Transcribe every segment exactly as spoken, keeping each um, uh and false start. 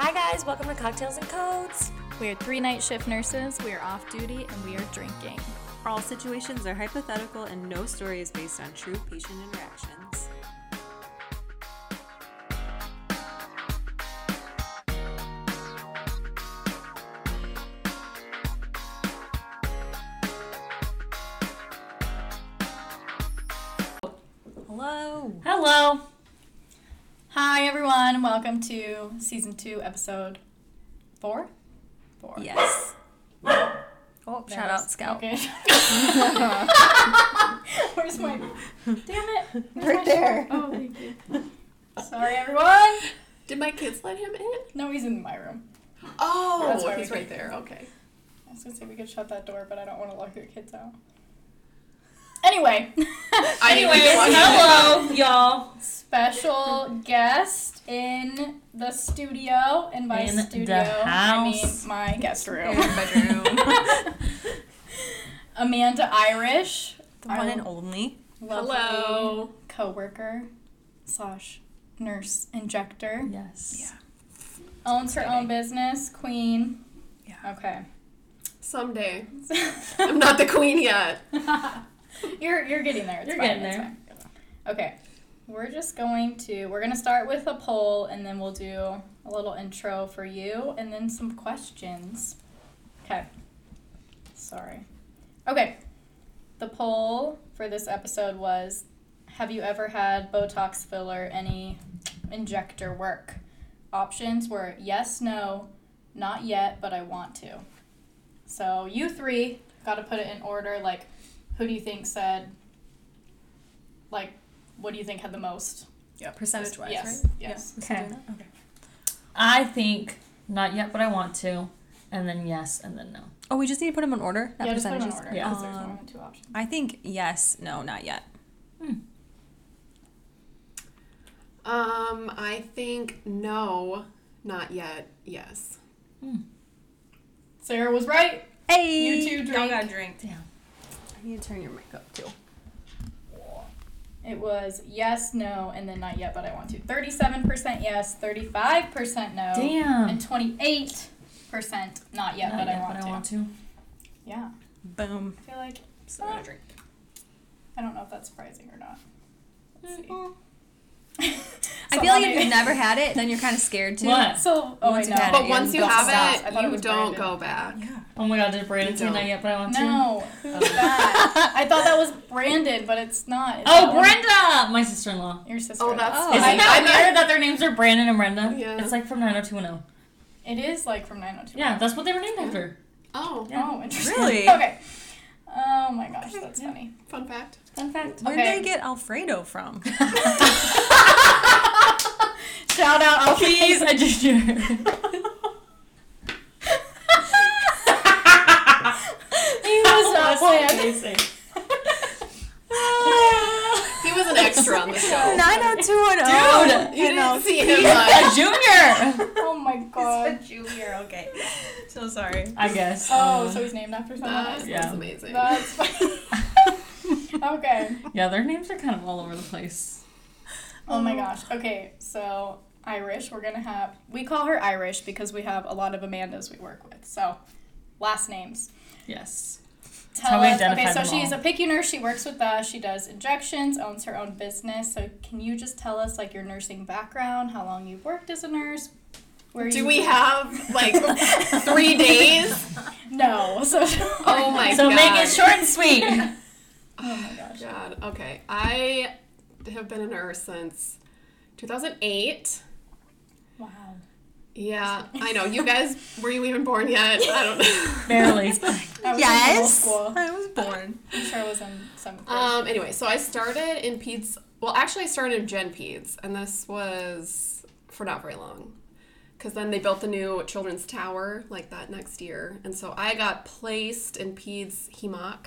Hi guys, welcome to Cocktails and Codes. We are three night shift nurses, we are off duty, and we are drinking. All situations are hypothetical and no story is based on true patient interactions. Hello. Hello. Hi everyone, welcome to season two, episode four? Four. Yes. Oh, there shout was. out Scout. Okay. Where's my... Damn it. Where's right there. Shirt? Oh, thank you. Sorry everyone. Did my kids let him in? No, he's in my room. Oh, that's why he's right there. Okay. I was going to say we could shut that door, but I don't want to lock your kids out. Anyway. Anyways, hello, y'all. Special guest in the studio. In my in studio, the house. I mean my guest room. Bedroom. Amanda Irish. The one and only. Hello. Co-worker slash nurse injector. Yes. Yeah. Owns her own business. Queen. Yeah. Okay. Someday. I'm not the queen yet. You're you're getting there. It's you're fine. getting there. Okay, we're just going to we're gonna start with a poll, and then we'll do a little intro for you, and then some questions. Okay. Sorry. Okay. The poll for this episode was: have you ever had Botox, filler, any injector work? Options were yes, no, not yet, but I want to. So you three got to put it in order, like. Who do you think said, like, what do you think had the most? Yeah, percentage-wise, yes. right? Yes. yes. Okay. okay. I think not yet, but I want to, and then yes, and then no. Oh, we just need to put them in order? Not yeah, just put them in order, yeah. because there's um, only two options. I think yes, no, not yet. Hmm. Um, I think no, not yet, yes. Hmm. Sarah was right. Hey! You two drink. Y'all got drink. Damn. I need to turn your mic up, too. It was yes, no, and then not yet, but I want to. thirty-seven percent yes, thirty-five percent no, Damn. and twenty-eight percent not yet, not but, yet I, want but I want to. Yeah. Boom. I feel like... So uh, drink. I don't know if that's surprising or not. Let's mm-hmm. see. I feel like if you've never had it, then you're kind of scared, too. What? So, oh, once I know. But it, once you have it, you it don't Brandon. go back. Yeah. Oh my god, did Brandon say not yet, but I want to? No, who's oh. that? I thought that was Brandon, but it's not. Is oh, Brenda! One? My sister-in-law. Your sister-in-law. Oh, that's oh. Isn't I, that I, weird I, that their names are Brandon and Brenda? Yeah. It's like from nine oh two one oh. It is like from nine oh two one oh. Yeah, that's what they were named yeah. after. Oh. Yeah. Oh, interesting. Really? Okay. Oh my gosh, that's yeah. funny. Fun fact. Fun fact. Where okay. did they get Alfredo from? Shout out Alfredo. He's a ginger. Amazing. He was an extra on the show. nine oh two one oh. Dude, you didn't see him. He's a junior. Oh my god. He's a junior. Okay. So sorry. I guess. Oh, um, so he's named after someone. That's, yeah. that's amazing. That's funny. Okay. Yeah, their names are kind of all over the place. Oh my gosh. Okay, so Irish, we're gonna have. We call her Irish because we have a lot of Amandas we work with. So, last names. Yes. Tell us. Okay, so she's a P I C U nurse. She works with us. She does injections, owns her own business. So can you just tell us, like, your nursing background, how long you've worked as a nurse? Where Do you we have, like, three days? No. So, oh, my so God. So make it short and sweet. Oh, my gosh. God. Okay. I have been a nurse since two thousand eight. Wow. Yeah, I know. You guys, were you even born yet? I don't know. Barely. I was yes. In middle school. I was born. I'm sure I was in seventh grade. Um, anyway, so I started in peds. Well, actually, I started in gen peds, and this was for not very long. Because then they built the new children's tower, like, that next year. And so I got placed in peds hemoc.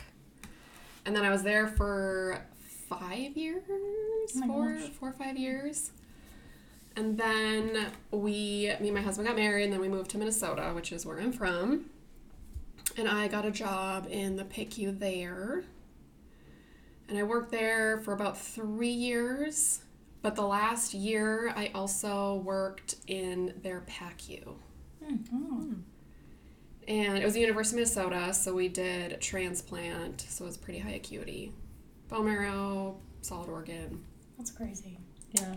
And then I was there for five years? Oh four, four or five years. And then we, me and my husband got married, and then we moved to Minnesota, which is where I'm from. And I got a job in the P I C U there. And I worked there for about three years But the last year, I also worked in their P I C U. Mm-hmm. And it was the University of Minnesota, so we did a transplant, so it was pretty high acuity. Bone marrow, solid organ. That's crazy. Yeah.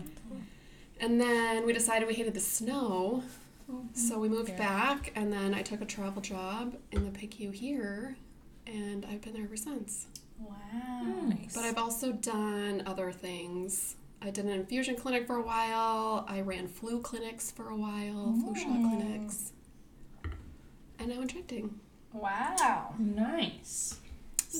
And then we decided we hated the snow, mm-hmm. so we moved yeah. back, and then I took a travel job in the P I C U here, and I've been there ever since. Wow. Nice. But I've also done other things. I did an infusion clinic for a while. I ran flu clinics for a while, mm. flu shot clinics. And now I'm tracting. Wow. Nice.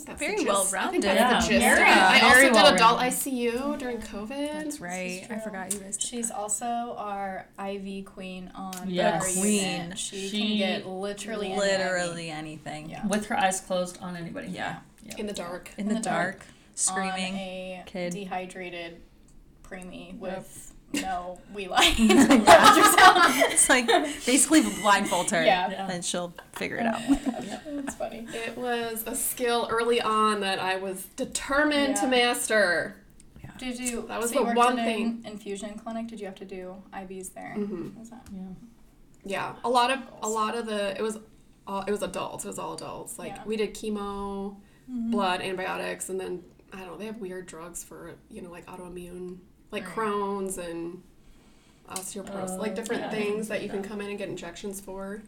That's very well-rounded. Yeah. Yeah. I also very did well adult rounded. I C U during COVID. That's right. I forgot you guys. She's that. also our I V queen on yes. the queen. She, she can get literally literally anything. Yeah. With her eyes closed on anybody. Yeah. yeah. In the dark. In, In the, the dark. dark. Screaming. On a kid. Dehydrated preemie with yep. no we like it's like basically blindfold her yeah. yeah. and she'll figure it out. Yeah. It's funny. It was a skill early on that I was determined yeah. to master. Yeah. Did you that was so the you one thing infusion clinic? Did you have to do I Vs there? Mm-hmm. Was that? Yeah. Yeah. A lot of a lot of the it was all it was adults. It was all adults. Like yeah. we did chemo, mm-hmm. blood, antibiotics, and then I don't know, they have weird drugs for, you know, like autoimmune. Like Crohn's and osteoporosis, uh, like different yeah, things that you can come in and get injections for.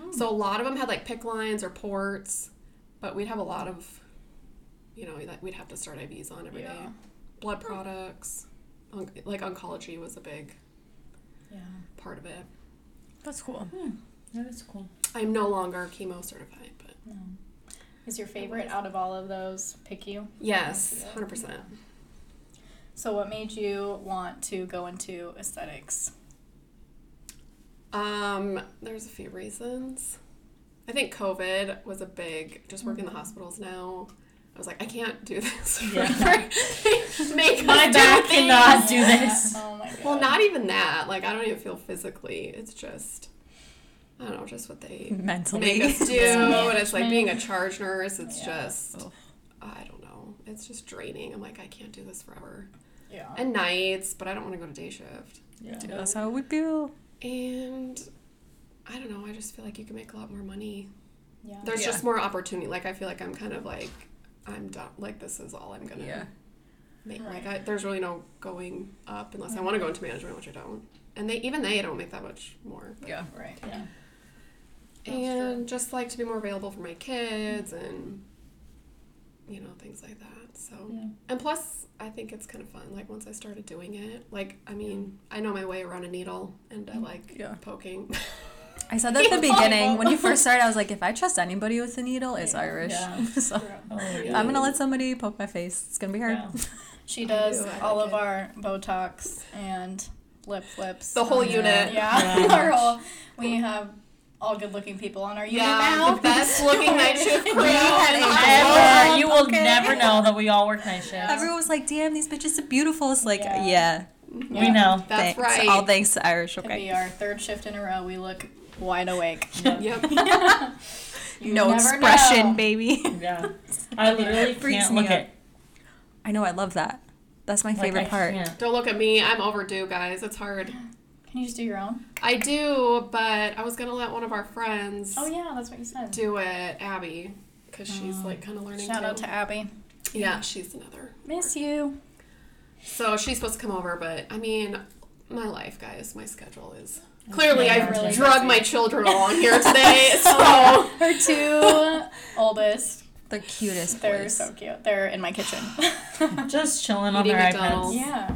Hmm. So a lot of them had like P I C C lines or ports, but we'd have a lot of, you know, that we'd have to start I Vs on every yeah. day. Blood products, on, like oncology was a big yeah. part of it. That's cool. Hmm. That is cool. I'm no longer chemo certified, but. No. Is your favorite out of all of those P I C U? Yes, one hundred percent. So what made you want to go into aesthetics? Um, there's a few reasons. I think COVID was a big, just working mm-hmm. in the hospitals now, I was like, I can't do this forever. Yeah. Make my back cannot do this. Oh my God. Well, not even that. Like, I don't even feel physically. It's just, I don't know, just what they mentally make us do. And it's like being a charge nurse. It's yeah. just, oh. I don't know. It's just draining. I'm like, I can't do this forever. Yeah. And nights, but I don't want to go to day shift. Yeah. Dude, that's how we feel. And I don't know. I just feel like you can make a lot more money. Yeah. There's yeah. just more opportunity. Like I feel like I'm kind of like I'm done. Like this is all I'm gonna yeah. make. Right. Like I, there's really no going up unless right. I want to go into management, which I don't. And they even they don't make that much more. But. Yeah. Right. Yeah. And true. Just like to be more available for my kids and. You know, things like that. So, yeah. And plus, I think it's kind of fun. Like, once I started doing it, like, I mean, I know my way around a needle and I like yeah. poking. I said that at the beginning. When you first started, I was like, if I trust anybody with a needle, it's Irish. Yeah. So, oh, yeah. I'm going to let somebody poke my face. It's going to be her. Yeah. She does I I all like of it. Our Botox and lip flips. The whole unit. It. Yeah. yeah. Our whole, we have. All good-looking people on our unit yeah, now. The best-looking night shift crew. We had ever. You will okay. never know that we all work night shift. Everyone was like, "Damn, these bitches are beautiful." It's like, yeah, yeah. yeah. we know. That's thanks. Right. All thanks to Irish. Okay. It'd be our third shift in a row. We look wide awake. Yep. yep. you no expression, know. Baby. Yeah. I literally can't look at. I know. I love that. That's my like, favorite I part. Can't. Don't look at me. I'm overdue, guys. It's hard. Can you just do your own? I do, but I was going to let one of our friends oh, yeah, that's what you said. Do it, Abby, because she's, um, like, kind of learning shout too. Out to Abby. Yeah, she's another. Miss word. You. So she's supposed to come over, but, I mean, my life, guys, my schedule is... Clearly, yeah, I've really drugged my children along here today, so... Her two oldest... The cutest They're boys. So cute. They're in my kitchen. Just chilling on their McDonald's. iPads. Yeah.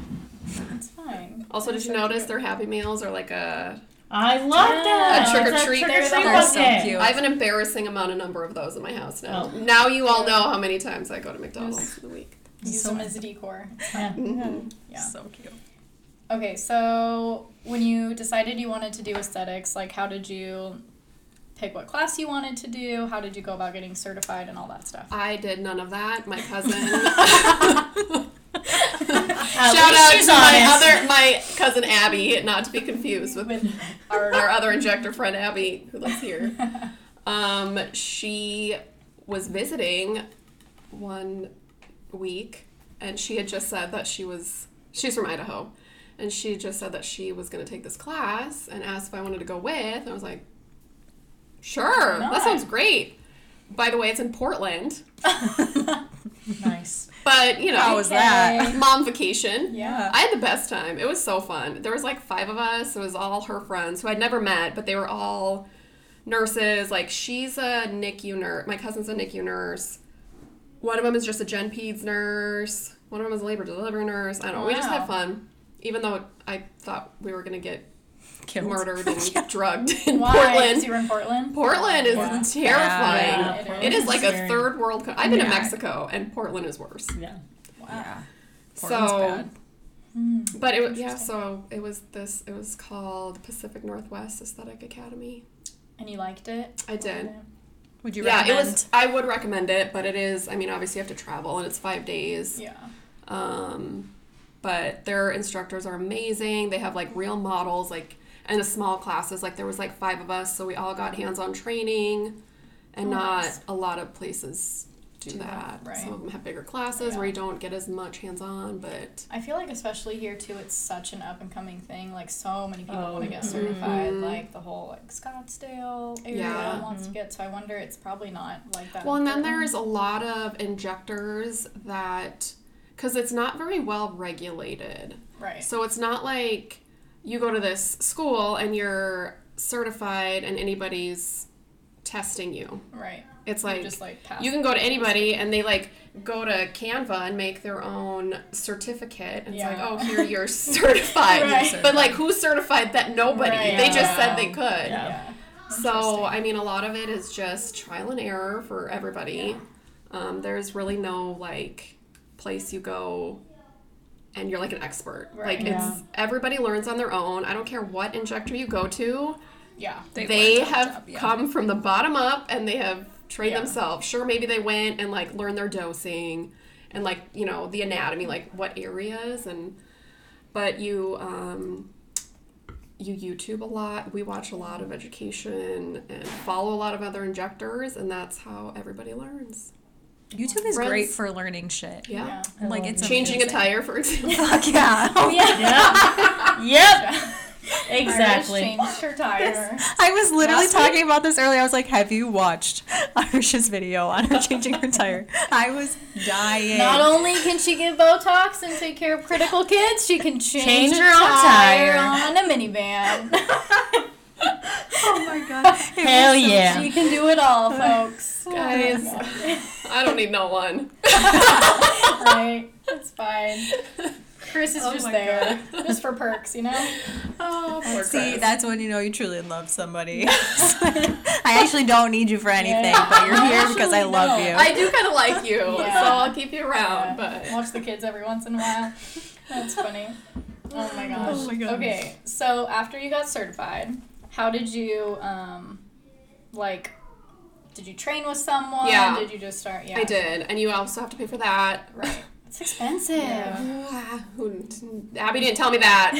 It's fine. Also, did you notice their Happy Meals are like a... I love that. A trick-or-treat. Trick they're, they're so cute. I have an embarrassing amount of number of those in my house now. Oh. Now you all know how many times I go to McDonald's for the week. Use them as a decor. Yeah. Mm-hmm. yeah. So cute. Okay, so when you decided you wanted to do aesthetics, like how did you pick what class you wanted to do? How did you go about getting certified and all that stuff? I did none of that. My cousin... At Shout out to my other my cousin Abby, not to be confused with our, our other injector friend Abby, who lives here. Um, she was visiting one week, and she had just said that she was she's from Idaho, And she just said that she was going to take this class and asked if I wanted to go with. And I was like, sure, nice. That sounds great. By the way, it's in Portland. Nice. But, you know. How was that? Mom vacation. Yeah. I had the best time. It was so fun. There was like five of us. It was all her friends who I'd never met, but they were all nurses. Like, she's a N I C U nurse. My cousin's a N I C U nurse. One of them is just a gen peds nurse. One of them is a labor delivery nurse. I don't know. Wow. We just had fun. Even though I thought we were going to get Killed. murdered and yeah. drugged in Why? Portland. Because you were in Portland? Portland is yeah. terrifying. Yeah. Yeah. It is like a third world country. I've been yeah. to Mexico, and Portland is worse. Yeah. Wow. Yeah. Portland's so, bad. But it was, yeah, so it was this, it was called Pacific Northwest Aesthetic Academy. And you liked it? I did. Yeah. Would you recommend? Yeah, it was, I would recommend it, but it is, I mean, obviously you have to travel, and it's five days. Yeah. Um... But their instructors are amazing. They have, like, real models, like, and the small classes. Like, there was, like, five of us, so we all got hands-on training. And nice. not a lot of places do, do that. that right. Some of them have bigger classes yeah. where you don't get as much hands-on, but... I feel like, especially here, too, it's such an up-and-coming thing. Like, so many people oh, want to get mm-hmm. certified. Like, the whole, like, Scottsdale area yeah. wants mm-hmm. to get. So I wonder, it's probably not like that. Well, important. And then there's a lot of injectors that... Because it's not very well regulated. Right. So it's not like you go to this school and you're certified and anybody's testing you. Right. It's like, just like you can go to anybody and they like go to Canva and make their own certificate. And yeah. It's like, oh, here you're certified. Right. But like who certified that? Nobody. Right. They yeah. just said they could. Yeah. Yeah. So, I mean, a lot of it is just trial and error for everybody. Yeah. Um, there's really no like... place you go and you're like an expert. Right. Like yeah. it's everybody learns on their own. I don't care what injector you go to. Yeah. They, they have job, yeah. come from the bottom up and they have trained yeah. themselves. Sure, maybe they went and like learned their dosing and like, you know, the anatomy, like what areas and but you um you YouTube a lot. We watch a lot of education and follow a lot of other injectors and that's how everybody learns. YouTube is Friends. great for learning shit. Yeah. yeah. Like it's Changing amazing. a tire, for example. Fuck yeah. Oh, yeah. yeah. Yep. Exactly. Irish changed her tire. This, I was literally Last talking week? about this earlier. I was like, have you watched Irish's video on her changing her tire? I was dying. Not only can she give Botox and take care of critical kids, she can change, change her own tire on a minivan. Oh, my God. Hell so, yeah. She can do it all, folks. Guys. Oh I don't need no one. Right. It's fine. Chris is oh just there. God. Just for perks, you know? Oh, poor See, Chris. That's when you know you truly love somebody. I actually don't need you for anything, yeah. but you're here because I love no. you. I do kind of like you, yeah. so I'll keep you around. Yeah. But watch the kids every once in a while. That's funny. Oh, my gosh. Oh, my gosh. Okay, so after you got certified, how did you, um, like... Did you train with someone? Yeah. Did you just start? Yeah. I did. And you also have to pay for that. Right. It's expensive. Yeah. Abby didn't tell me that.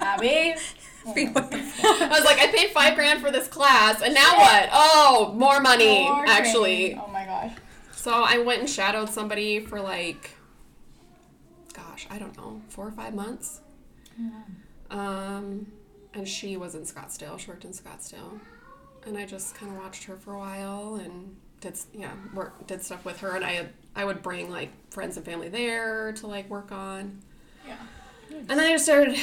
Abby? I was like, I paid five grand for this class, and now what? Oh, more money, more actually. Training. Oh, my gosh. So I went and shadowed somebody for, like, gosh, I don't know, four or five months. Yeah. Um, and she was in Scottsdale. She worked in Scottsdale. And I just kind of watched her for a while and did yeah work did stuff with her and I had, I would bring like friends and family there to like work on yeah and then I just started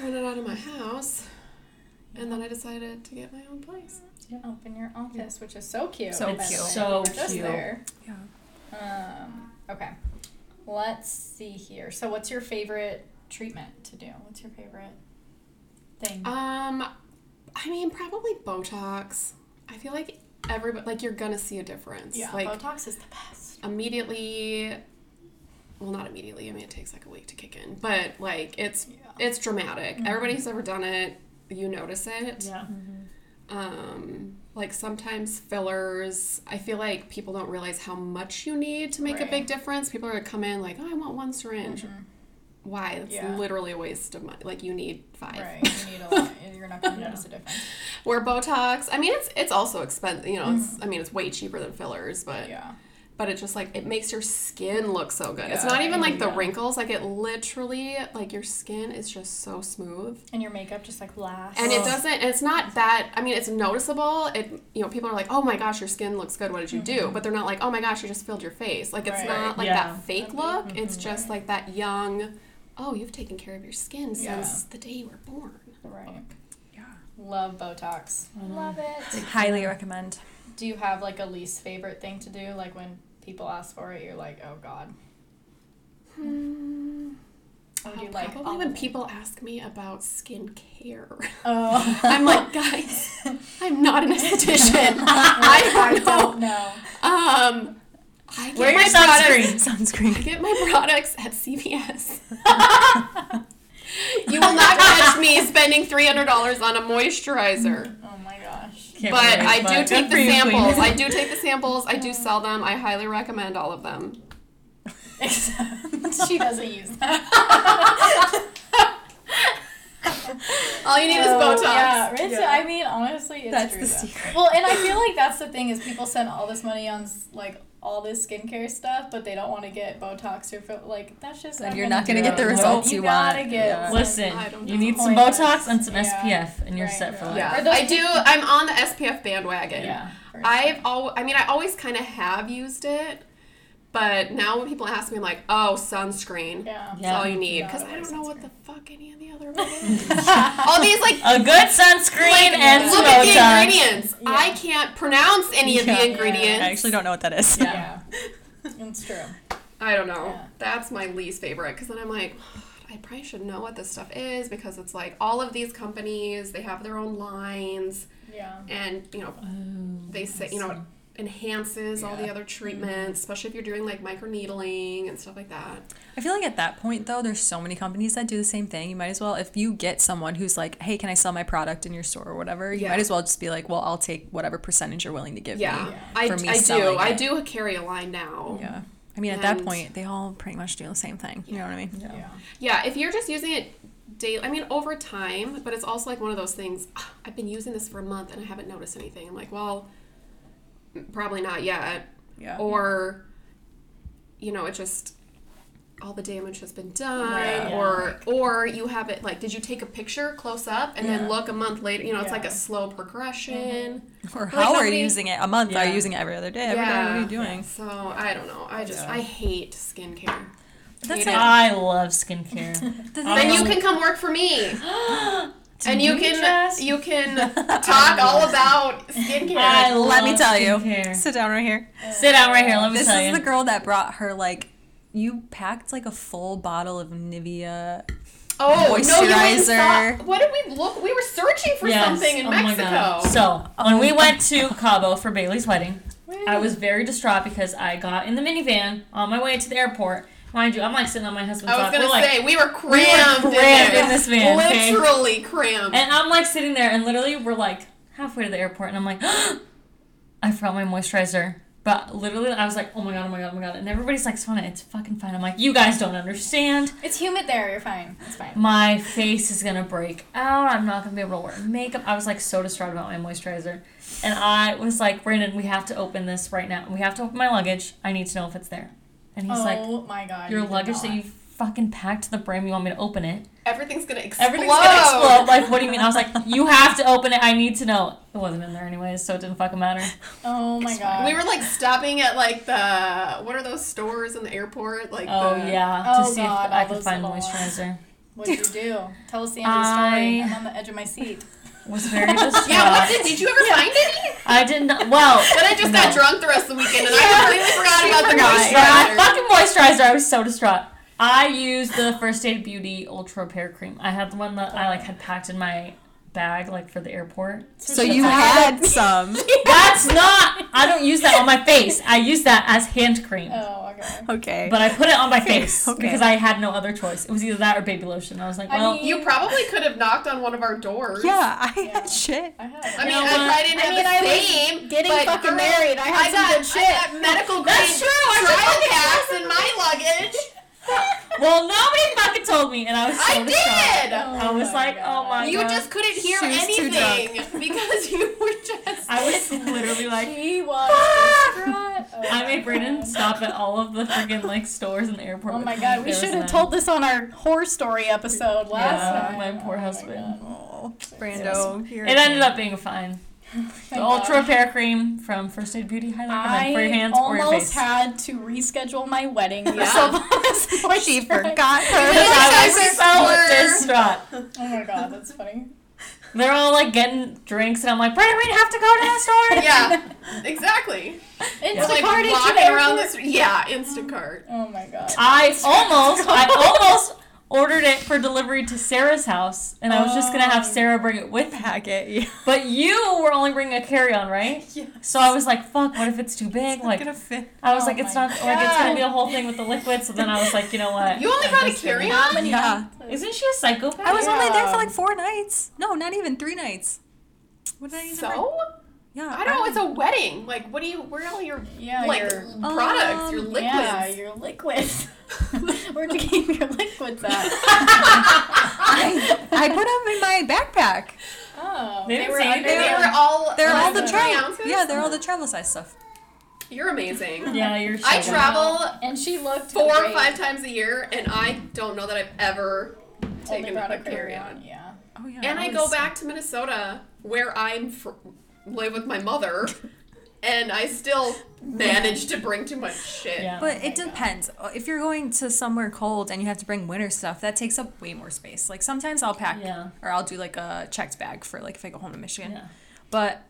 doing it out of my house and then I decided to get my own place. You open your office yeah. which is so cute so cute so cute just there. yeah um okay let's see here. So what's your favorite treatment to do? What's your favorite thing? Um. I mean, probably Botox. I feel like everybody, like, you're going to see a difference. Yeah, like, Botox is the best. Immediately, well, not immediately. I mean, it takes, like, a week to kick in. But, like, it's yeah. it's dramatic. Mm-hmm. Everybody who's ever done it, you notice it. Yeah. Mm-hmm. Um, like, sometimes fillers, I feel like people don't realize how much you need to make right. a big difference. People are going to come in like, oh, I want one syringe. Mm-hmm. Why? It's yeah. literally a waste of money. Like, you need five. Right. You need a lot. You're not going to notice a difference. Where Botox, I mean, it's it's also expensive. You know, mm-hmm. it's I mean, it's way cheaper than fillers, but yeah. but it just, like, it makes your skin look so good. Yeah. It's not even, like, the yeah. wrinkles. Like, it literally, like, your skin is just so smooth. And your makeup just, like, lasts. And oh. it doesn't, and it's not that, I mean, it's noticeable. It, you know, people are like, oh, my gosh, your skin looks good. What did you mm-hmm. do? But they're not like, oh, my gosh, you just filled your face. Like, it's right. not, like, yeah. that fake look. Mm-hmm. It's just, like, that young, oh, you've taken care of your skin since yeah. the day you were born. Right. Look. Yeah. Love Botox. Mm. Love it. I highly recommend. Do you have, like, a least favorite thing to do? Like, when people ask for it, you're like, oh, God. Hmm. Or do you oh, like probably when people ask me about skincare. Oh. I'm like, guys, I'm not an esthetician. I don't know. I don't know. Um, I get Where my products, sunscreen? I get my products at C V S. You will not catch me spending three hundred dollars on a moisturizer. Oh, my gosh. Can't but worry, I but do take the samples. I do take the samples. I do sell them. I highly recommend all of them. Except she doesn't use them. All you need oh, is Botox. Yeah, it's, yeah, I mean, honestly, it's that's true. That's the though. secret. Well, and I feel like that's the thing is people spend all this money on, like, all this skincare stuff, but they don't want to get Botox or, fo- like, that's just... And you're not going to get the results you want. You gotta get... Yeah. Listen, you need some Botox and some yeah. S P F, and you're right, set for life. Yeah. I do... I'm on the S P F bandwagon. Yeah. I've always... I mean, I always kind of have used it, but now when people ask me, I'm like, oh, sunscreen. Yeah. That's yeah. all you need. Because I don't know sunscreen. what the fuck any of the other ones are. All these, like... A good sunscreen like, and Botox. Look at the ingredients. Yeah. I can't pronounce any yeah. of the ingredients. Yeah. I actually don't know what that is. Yeah. It's true. I don't know. Yeah. That's my least favorite. Because then I'm like, oh, I probably should know what this stuff is. Because it's like all of these companies, they have their own lines. Yeah. And, you know, oh, they say, you know... enhances yeah. all the other treatments, especially if you're doing like microneedling and stuff like that. I feel like at that point though, there's so many companies that do the same thing. You might as well, if you get someone who's like, hey, can I sell my product in your store or whatever, you yeah. might as well just be like, well, I'll take whatever percentage you're willing to give yeah. me. Yeah, for I, me I do. It. I do carry a line now. Yeah. I mean, at and that point, they all pretty much do the same thing. Yeah. You know what I mean? Yeah. Yeah. Yeah, if you're just using it daily, I mean, over time, but it's also like one of those things, oh, I've been using this for a month and I haven't noticed anything. I'm like, well... probably not yet. Yeah. Or, you know, it just, all the damage has been done. Yeah. Or or you have it, like, did you take a picture close up and yeah. then look a month later? You know, yeah. it's like a slow progression. Mm-hmm. Or, or how like, are you using it? A month, yeah. are you using it every other day? Every yeah. day, what are you doing? So, I don't know. I just, yeah. I hate skincare. That's hate like, I love skincare. Then you can come work for me. Do and you can just? you can talk all about skincare. I love Let me tell skincare. you. Sit down right here. Uh, Sit down right here. Let me this tell you. This is the girl that brought her like you packed like a full bottle of Nivea oh, moisturizer. No, saw, what did we look? We were searching for yes. something in oh Mexico. So when we went to Cabo for Bailey's wedding, Wait. I was very distraught because I got in the minivan on my way to the airport. Mind you, I'm like sitting on my husband's lap. I was going to say, like, we were crammed, we were crammed in, in this van. Literally okay? crammed. And I'm like sitting there, and literally we're like halfway to the airport, and I'm like, oh, I forgot my moisturizer. But literally, I was like, oh my God, oh my God, oh my God. And everybody's like, Sona, it's fucking fine. I'm like, you guys don't understand. It's humid there. You're fine. It's fine. My face is going to break out. I'm not going to be able to wear makeup. I was like so distraught about my moisturizer. And I was like, Brandon, we have to open this right now. We have to open my luggage. I need to know if it's there. And he's oh like, my God, your you luggage that you fucking packed to the brim, you want me to open it? Everything's going to explode. Everything's going to explode. Like, what do you mean? I was like, you have to open it. I need to know. It wasn't in there anyways, so it didn't fucking matter. Oh, my God. We were, like, stopping at, like, the, what are those stores in the airport? Like Oh, the, yeah. To oh see God, if I could find laws. moisturizer. What did you do? Tell us the end of the story. I'm on the edge of my seat. Was very distraught. Yeah, what did, did you ever yeah. find any? I did not. Well, then I just no. got drunk the rest of the weekend, and yeah. I completely forgot about the moisturizer. Yeah. Fucking moisturizer. I was so distraught. I used the First Aid Beauty Ultra Repair Cream. I had the one that I like had packed in my bag, like for the airport. So, so you had like, some. That's not. I don't use that on my face. I use that as hand cream. Oh, okay. Okay. But I put it on my face okay. because I had no other choice. It was either that or baby lotion. I was like, well, I mean, you probably could have knocked on one of our doors. Yeah, I yeah. had shit. I had. I mean, no, I, I didn't I have mean, the I same. Getting fucking married, I had I got, some good shit. I got medical grade. That's true. I trial in my luggage. Well, nobody fucking told me, and I was so I did! Oh I was like, God. oh my you God. You just couldn't hear anything because you were just... I was literally like... She was distraught. I made Brandon stop at all of the freaking like stores in the airport. Oh my god, we should have told this on our horror story episode last yeah, time. My poor oh husband. My oh, Brando. It, it ended up being fine. The Ultra Repair Cream from First Aid Beauty. Highlight I for your hands or your face. I almost had to reschedule my wedding. Yeah. So she forgot her. I was so distraught. Oh my god, that's funny. They're all like getting drinks, and I'm like, Brandon, we have to go to the store. Yeah, exactly. Instacart like walking around this. Yeah, Instacart. Oh my god. I almost, I almost ordered it for delivery to Sarah's house, and I was just gonna have Sarah bring it with packet. Yeah. But you were only bringing a carry-on, right? Yeah. So I was like, fuck. What if it's too big? It's like, not gonna fit. I was oh like, it's not god. like it's gonna be a whole thing with the liquid. So then I was like, you know what? You only got a carry-on. Yeah. Isn't she a psychopath? I was yeah. only there for like four nights. No, not even three nights. What did I use? So? For? Yeah. I don't I, know. It's a wedding. Like, what do you? Where are all your yeah, like your, products? Um, your liquids. Yeah, your liquids. Where'd you keep your liquids at? I, I put them in my backpack. Oh, they, they were under, they, they were all. They're all the travel. Yeah, they're all the travel size stuff. You're amazing. Yeah, you're. So I travel, out. and she looked four great. or five times a year, and I don't know that I've ever taken a carry on. Yeah. Oh yeah. And I, I go back to Minnesota, where I'm fr- live with my mother. And I still manage to bring too much shit. Yeah. But it depends. If you're going to somewhere cold and you have to bring winter stuff, that takes up way more space. Like sometimes I'll pack yeah. or I'll do like a checked bag for like if I go home to Michigan. Yeah. But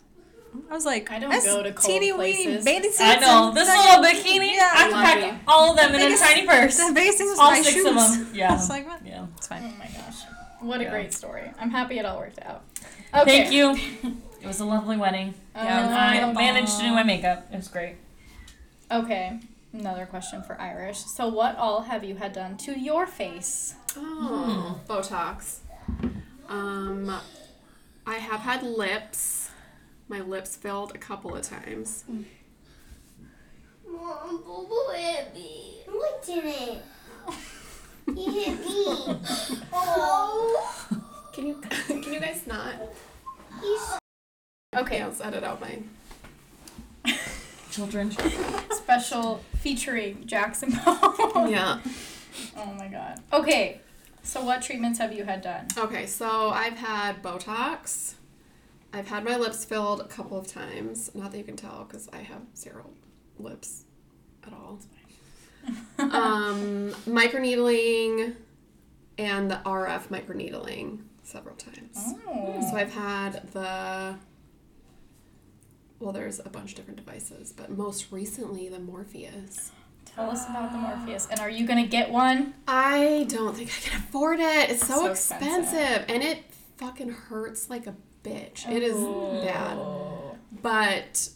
I was like, I don't go to cold teeny places. Weeny, I know. This little bikini, yeah, I can pack all of them the in biggest, a tiny purse. The biggest thing was all my six shoes. of them. Yeah. I was like, what? Yeah. It's fine. Oh my gosh. What a yeah. great story. I'm happy it all worked out. Okay. Thank you. It was a lovely wedding. Uh, yeah, I managed to do my makeup. It was great. Okay, another question for Irish. So what all have you had done to your face? Oh, mm. Botox. Um, I have had lips. My lips filled a couple of times. Mm. Mom, Bobo hit me. What did it? He hit me. Oh. Can you, can you guys not? He's Okay, I'll edit out my children. Special featuring Jackson Paul. Yeah. Oh my god. Okay, so what treatments have you had done? Okay, so I've had Botox. I've had my lips filled a couple of times. Not that you can tell because I have zero lips at all. um, microneedling and the R F microneedling several times. Oh. So I've had the... Well, there's a bunch of different devices, but most recently, the Morpheus. Tell us about the Morpheus. And are you going to get one? I don't think I can afford it. It's so, so expensive. expensive. And it fucking hurts like a bitch. Oh. It is bad. But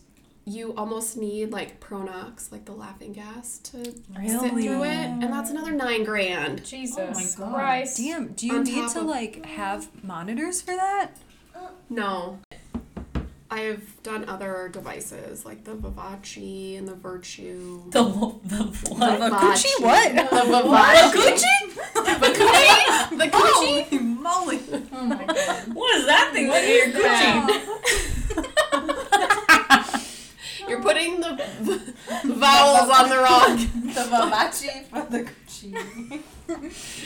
you almost need, like, Pronox, like the laughing gas, to really? sit through it. And that's another nine grand. Jesus oh my God. Christ. Damn. Do you On need to, of- like, have monitors for that? No. I've done other devices like the Vivace and the Virtue. The the what? The Gucci what? The Vivace. The Gucci? The Gucci? The Gucci? Holy moly! Oh my god! What is that thing with your Gucci? You're putting the vowels on the wrong. The Vivace for the Gucci.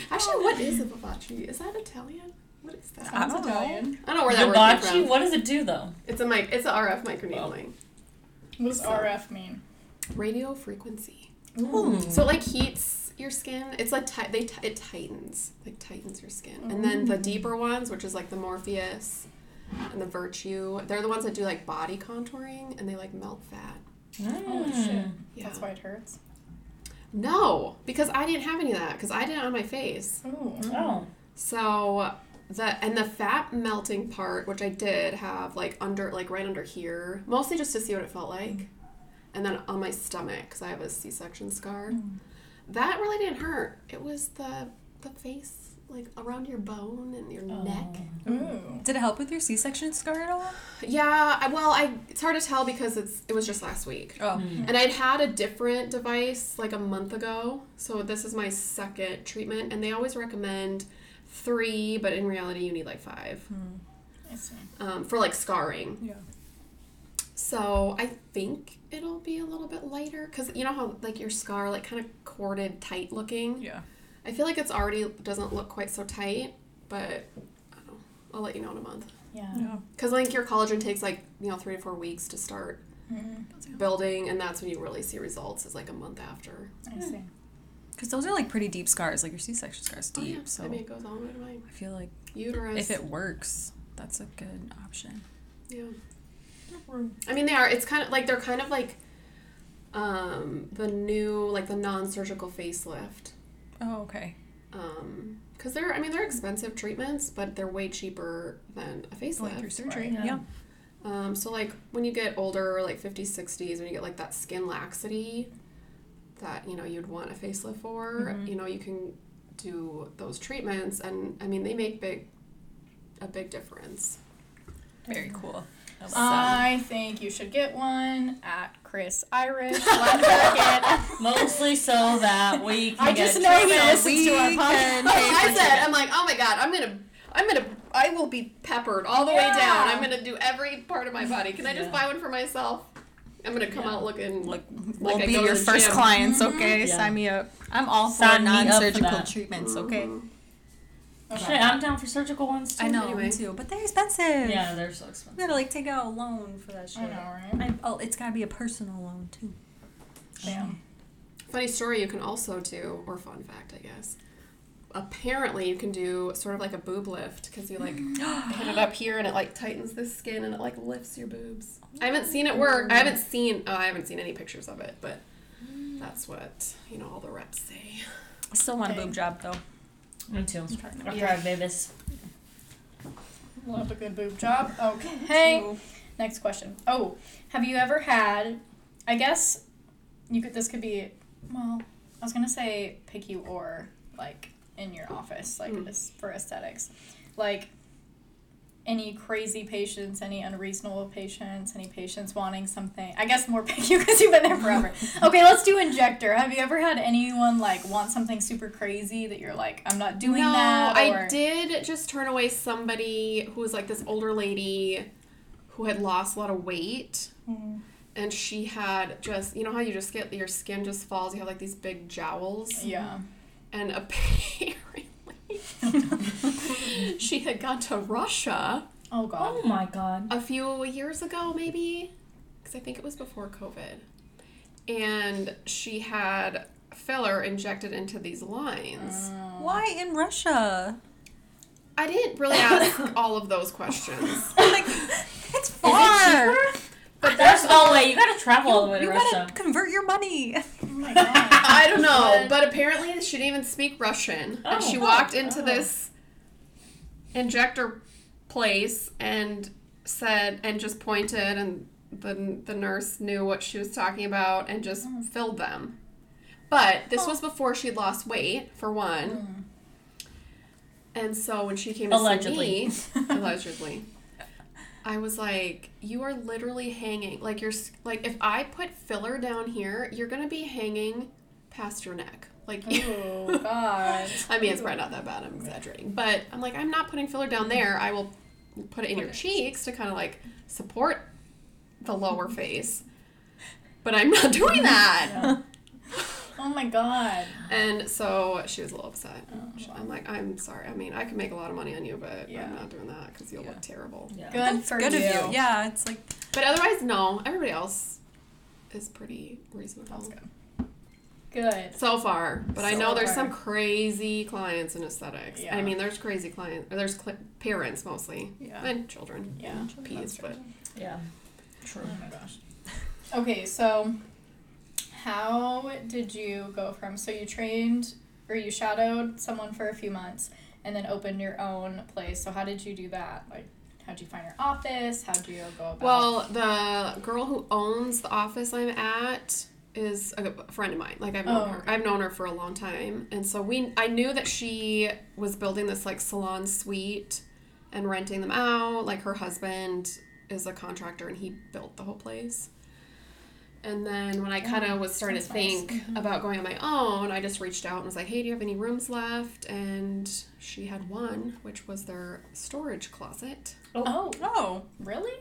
Actually, what is a Vivace? Is that Italian? What is that? I don't, Italian. I don't know where that word came from. What does it do though? It's a mic. It's a R F microneedling. What does so, R F mean? Radio frequency. Ooh. So it like heats your skin. It's like ti- they t- it tightens, like tightens your skin. Ooh. And then the deeper ones, which is like the Morpheus and the Virtue, they're the ones that do like body contouring and they like melt fat. Mm. Holy shit! Yeah. That's why it hurts. No, because I didn't have any of that. Because I did it on my face. Ooh. Oh. So. The and the fat melting part, which I did have like under like right under here, mostly just to see what it felt like, and then on my stomach because I have a C-section scar, mm. that really didn't hurt. It was the the face like around your bone and your oh. neck. Ooh. Did it help with your C-section scar at all? Yeah, I, well, I it's hard to tell because it's it was just last week. Oh, mm. and I'd had a different device like a month ago, so this is my second treatment, and they always recommend. Three, but in reality, you need like five. Mm. I see. Um, for like scarring. Yeah. So I think it'll be a little bit lighter, because you know how like your scar like kind of corded tight looking? Yeah. I feel like it's already doesn't look quite so tight, but I don't know. I'll let you know in a month. Yeah. Because yeah. like your collagen takes like, you know, three to four weeks to start mm-hmm. building, and that's when you really see results, is like a month after. I yeah. see. Because those are like pretty deep scars, like your C-section scar's deep. Oh, yeah. So I mean, it goes all the way to mine. I feel like uterus. If it works, that's a good option. Yeah. I mean, they are. It's kind of like they're kind of like um, the new, like the non-surgical facelift. Oh, okay. Um, because they're, I mean, they're expensive treatments, but they're way cheaper than a facelift surgery. Yeah. yeah. Um, so like when you get older, like fifties, sixties, when you get like that skin laxity that, you know, you'd want a facelift for, mm-hmm. you know, you can do those treatments, and I mean, they make big, a big difference. Very cool. So. I think you should get one at Chris Irish. Mostly so that we can I get just know he listens to our podcast. I said, I'm like, oh my God, I'm gonna, I'm gonna, I will be peppered all the yeah. way down. I'm gonna do every part of my body. Can I just yeah. buy one for myself? I'm gonna come yeah. out looking like we'll like be your first gym. clients. Okay, yeah. sign me up. I'm all for sign non-surgical for treatments. Okay. Mm-hmm. Okay. Shit, I'm down for surgical ones too. I know, anyway. too, but they're expensive. Yeah, they're so expensive. You gotta like take out a loan for that shit. I know, right? I, oh, it's gotta be a personal loan too. Damn. Funny story you can also do, or fun fact, I guess. Apparently, you can do sort of like a boob lift, because you like put it up here and it like tightens the skin and it like lifts your boobs. I haven't seen it work. I haven't seen. Oh, I haven't seen any pictures of it, but that's what you know all the reps say. I still want okay. a boob job though. Me too. After yeah. I did this. Love a good boob job. Okay. Ooh. Next question. Oh, have you ever had, I guess, you could. this could be, well, I was going to say P I C U or, like, in your office, like, mm. this for aesthetics. Like, any crazy patients, any unreasonable patients, any patients wanting something. I guess more P I C U because you've been there forever. Okay, let's do injector. Have you ever had anyone, like, want something super crazy that you're like, I'm not doing no, that? No, or... I did just turn away somebody who was, like, this older lady who had lost a lot of weight. Mm. And she had just, you know how you just get, your skin just falls. You have, like, these big jowls. Yeah. And apparently... she had gone to Russia. Oh, God. Oh, my God. A few years ago, maybe. Because I think it was before COVID. And she had filler injected into these lines. Uh, Why in Russia? I didn't really ask all of those questions. Like, it's far. It but there's no way. You got to travel all the way to Russia. You got to convert your money. Oh, my God. I don't know. But apparently she didn't even speak Russian. Oh, and she walked oh, into oh. this... injector place and said and just pointed, and the the nurse knew what she was talking about and just mm. filled them. But this oh. was before she'd lost weight, for one. Mm. And so when she came to allegedly. see me, allegedly, I was like, "You are literally hanging like you're like if I put filler down here, you're gonna be hanging past your neck." Like, oh, God. I mean, it's probably not that bad. I'm exaggerating. But I'm like, I'm not putting filler down there. I will put it in your cheeks to kind of, like, support the lower face. But I'm not doing that. Yeah. Oh, my God. And so she was a little upset. Oh, wow. I'm like, I'm sorry. I mean, I could make a lot of money on you, but yeah. I'm not doing that because you'll yeah. look terrible. Yeah. Good That's for good you. Of you. Yeah, it's like... But otherwise, no. Everybody else is pretty reasonable. That's good. Good. So far. But so I know there's far. some crazy clients in aesthetics. Yeah. I mean, there's crazy clients. Or there's cl- parents, mostly. Yeah. And children. Yeah. Peas, but... Yeah. True. Oh, my gosh. Okay, so... How did you go from... So you trained, or you shadowed someone for a few months, and then opened your own place. So how did you do that? Like, how'd you find your office? How'd you go about... Well, the girl who owns the office I'm at... is a friend of mine. Like, I've known oh, her. Okay. I've known her for a long time. And so we, I knew that she was building this, like, salon suite and renting them out. Like, her husband is a contractor, and he built the whole place. And then when I kind of yeah, was starting to think nice. mm-hmm. about going on my own, I just reached out and was like, hey, do you have any rooms left? And she had one, which was their storage closet. Oh. Oh. oh. Really?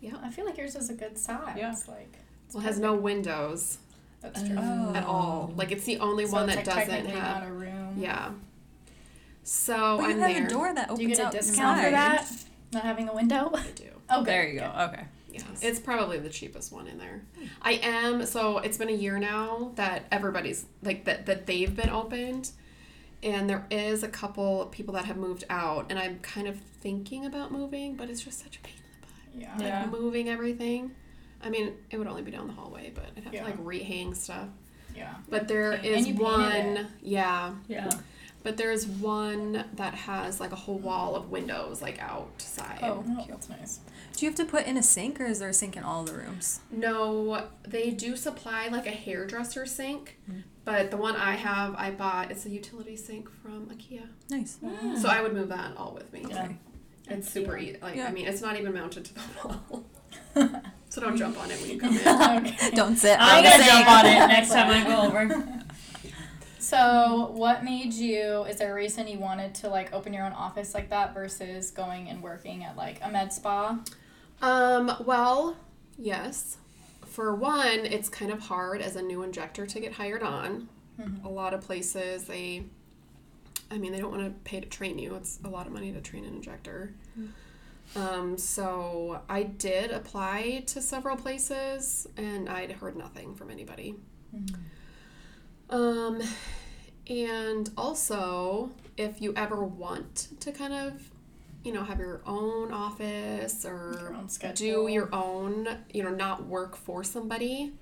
Yeah. I feel like like yours is a good size. Yeah. It's like, it's well, it has no windows. That's true. Oh. At all. Like, it's the only so one that like doesn't have. Not a room. Yeah. So but I'm there. You have a door that opens up. Do you get a discount inside. For that? Not having a window? I do. Oh, there you go. Good. Okay. Yeah. It's probably the cheapest one in there. I am, so it's been a year now that everybody's, like, that, that they've been opened. And there is a couple people that have moved out. And I'm kind of thinking about moving, but it's just such a pain in the butt. Yeah. Like, yeah. moving everything. I mean, it would only be down the hallway, but I'd have yeah. to, like, rehang stuff. Yeah. But there and is one, yeah. Yeah. But there is one that has, like, a whole wall of windows, like, outside. Oh, oh that's nice. Do you have to put in a sink, or is there a sink in all the rooms? No, they do supply, like, a hairdresser sink, mm-hmm. but the one I have, I bought, it's a utility sink from IKEA. Nice. Mm. So I would move that all with me. Yeah. It's super easy. Like, yeah. I mean, it's not even mounted to the wall. So don't jump on it when you come in. Okay. Don't sit. I'm going to jump on it next time I go over. So what made you, is there a reason you wanted to, like, open your own office like that versus going and working at, like, a med spa? Um, well, yes. For one, it's kind of hard as a new injector to get hired on. Mm-hmm. A lot of places, they, I mean, they don't want to pay to train you. It's a lot of money to train an injector. Mm-hmm. Um, so I did apply to several places, and I'd heard nothing from anybody. Mm-hmm. Um, and also, if you ever want to kind of, you know, have your own office or your own do your own, you know, not work for somebody,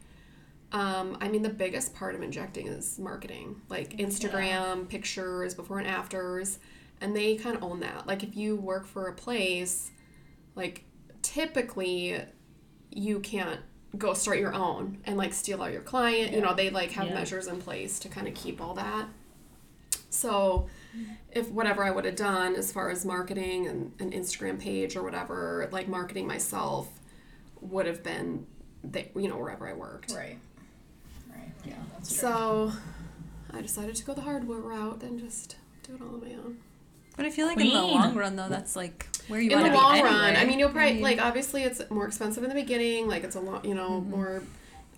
um, I mean, the biggest part of injecting is marketing, like Instagram, yeah. pictures, before and afters, and they kind of own that. Like, if you work for a place, like, typically you can't go start your own and, like, steal all your client. Yeah. You know, they, like, have yeah. measures in place to kind of keep all that. So if whatever I would have done as far as marketing and an Instagram page or whatever, like, marketing myself would have been, the, you know, wherever I worked. Right. Right. Yeah, that's true. So I decided to go the hardware route and just do it all on my own. But I feel like Queen. in the long run, though, that's, like, where you want to be. In the long anyway. run. I mean, you'll probably, I mean, like, obviously it's more expensive in the beginning. Like, it's a lot, you know, mm-hmm. more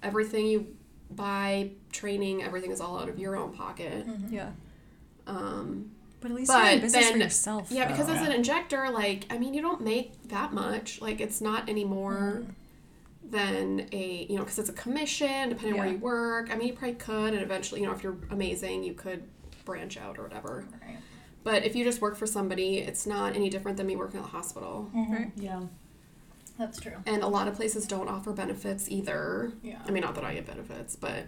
everything you buy, training, everything is all out of your own pocket. Mm-hmm. Yeah. Um, but at least but you're in business then, for yourself. Yeah, though. Because as yeah. an injector, like, I mean, you don't make that much. Like, it's not any more mm-hmm. than a, you know, because it's a commission, depending yeah. on where you work. I mean, you probably could, and eventually, you know, if you're amazing, you could branch out or whatever. Right. But if you just work for somebody, it's not any different than me working at the hospital. Mm-hmm. Right? Yeah. That's true. And a lot of places don't offer benefits either. Yeah. I mean, not that I get benefits, but,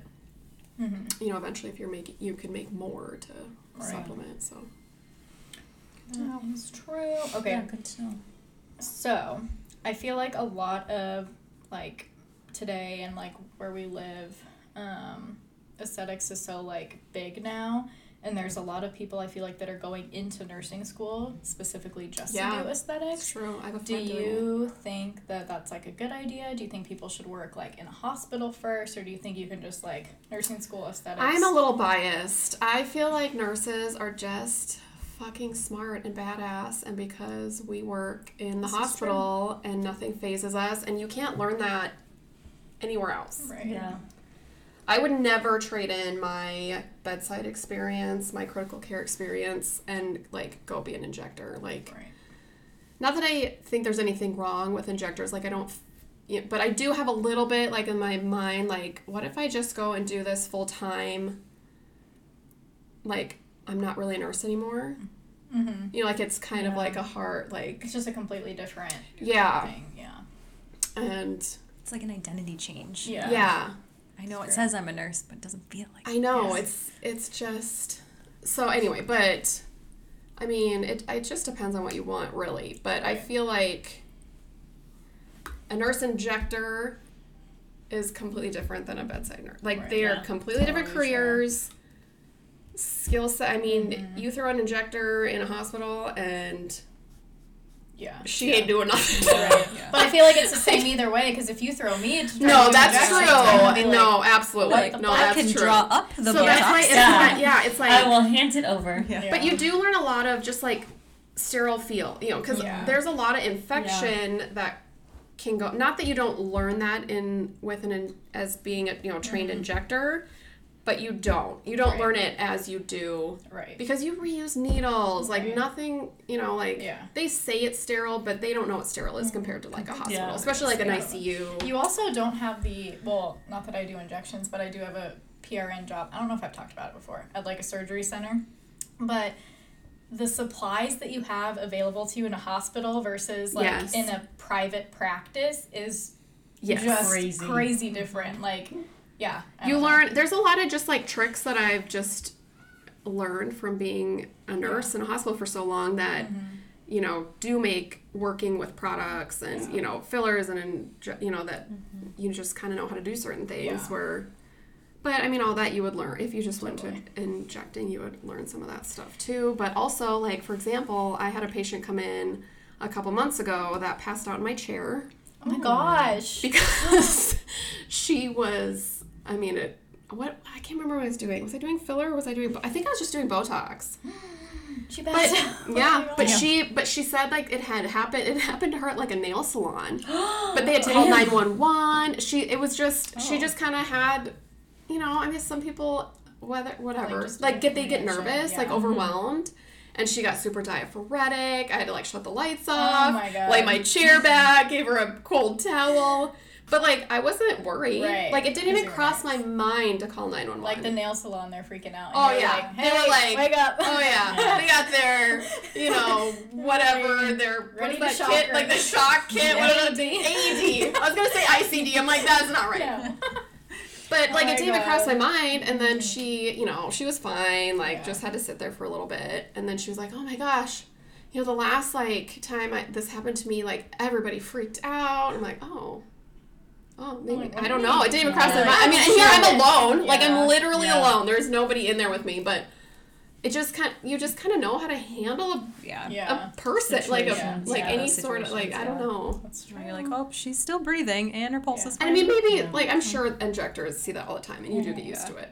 mm-hmm. you know, eventually if you're making, you can make more to right. supplement, so. That is true. Okay. Yeah, good to know. So, I feel like a lot of, like, today and, like, where we live, um, aesthetics is so, like, big now. And there's a lot of people, I feel like, that are going into nursing school specifically just yeah, to do aesthetics. It's true. I have Do you it. think that that's, like, a good idea? Do you think people should work, like, in a hospital first? Or do you think you can just, like, nursing school aesthetics? I'm a little biased. I feel like nurses are just fucking smart and badass. And because we work in the this hospital and nothing phases us. And you can't learn that anywhere else. Right. Yeah. I would never trade in my bedside experience, my critical care experience, and, like, go be an injector. Like, right. not that I think there's anything wrong with injectors. Like, I don't, you know, but I do have a little bit, like, in my mind, like, what if I just go and do this full time? Like, I'm not really a nurse anymore. Mm-hmm. You know, like, it's kind yeah. of like a heart, like. It's just a completely different yeah. thing. Yeah. And. It's like an identity change. Yeah. Yeah. I know it says I'm a nurse, but it doesn't feel like I know. Yes. It's it's just... So anyway, but, I mean, it it just depends on what you want, really. But I feel like a nurse injector is completely different than a bedside nurse. Like, right, they are yeah. completely totally different careers, sure. skill set. I mean, mm-hmm. you throw an injector in a hospital and... Yeah. She yeah. ain't doing nothing. Right. Yeah. But I feel like it's the same either way, because if you throw me into No, that's true. Like, no, absolutely. Like, no, I can true. draw up the so that's why it's yeah. Not, yeah, it's like I will hand it over. Yeah. But you do learn a lot of just, like, sterile feel, you know, because yeah. there's a lot of infection yeah. that can go. Not that you don't learn that in with an as being a you know trained mm-hmm. injector, but you don't. You don't right. learn it as you do. Right. Because you reuse needles. Like right. nothing, you know, like yeah. they say it's sterile, but they don't know what sterile is compared to like a hospital, yeah. especially like an I C U. You also don't have the, well, not that I do injections, but I do have a P R N job. I don't know if I've talked about it before. At like a surgery center. But the supplies that you have available to you in a hospital versus like yes. in a private practice is yes. just crazy, crazy different. Like Yeah. You learn, know. there's a lot of just like tricks that I've just learned from being a nurse yeah. in a hospital for so long that, mm-hmm. you know, do make working with products and, yeah. you know, fillers and, you know, that mm-hmm. you just kind of know how to do certain things yeah. where, but I mean, all that you would learn if you just totally. went to injecting, you would learn some of that stuff too. But also, like, for example, I had a patient come in a couple months ago that passed out in my chair. Oh my gosh. Because she was, I mean, it. What I can't remember what I was doing. Was I doing filler? Or was I doing? I think I was just doing Botox. She passed out. Yeah, but yeah. she, but she said like it had happened. It happened to her at like a nail salon. But they had to call nine one one. She, it was just, oh. she just kind of had, you know, I mean, some people, whether whatever, like, like get they get nervous, yeah. like overwhelmed. Mm-hmm. And she got super diaphoretic. I had to like shut the lights off, oh my God. lay my chair back, gave her a cold towel. But, like, I wasn't worried. Right. Like, it didn't even cross my mind to call nine one one. Like, the nail salon, they're freaking out. Oh, yeah. Like, hey, they were like, wake up. Oh, yeah. yeah. They got their, you know, whatever, their, what is that kit? Her. Like, the shock kit. What is it? A E D. I was going to say I C D. I'm like, that's not right. Yeah. But, like, oh it didn't God. even cross my mind. And then she, you know, she was fine. Like, yeah. just had to sit there for a little bit. And then she was like, oh, my gosh. You know, the last, like, time I, this happened to me, like, everybody freaked out. I'm like, oh. Oh, maybe. Oh I don't know. It didn't even cross my mind. Like, I mean, and here I'm alone. Yeah. Like, I'm literally yeah. alone. There's nobody in there with me. But it just kind of, you just kind of know how to handle a, yeah. a person. Situations. Like, a, yeah. like yeah, any sort of, like, yeah. I don't know. That's true. You're like, oh, she's still breathing and her pulse yeah. is fine. And I mean, maybe, yeah. like, I'm sure injectors see that all the time and you yeah. do get used to it.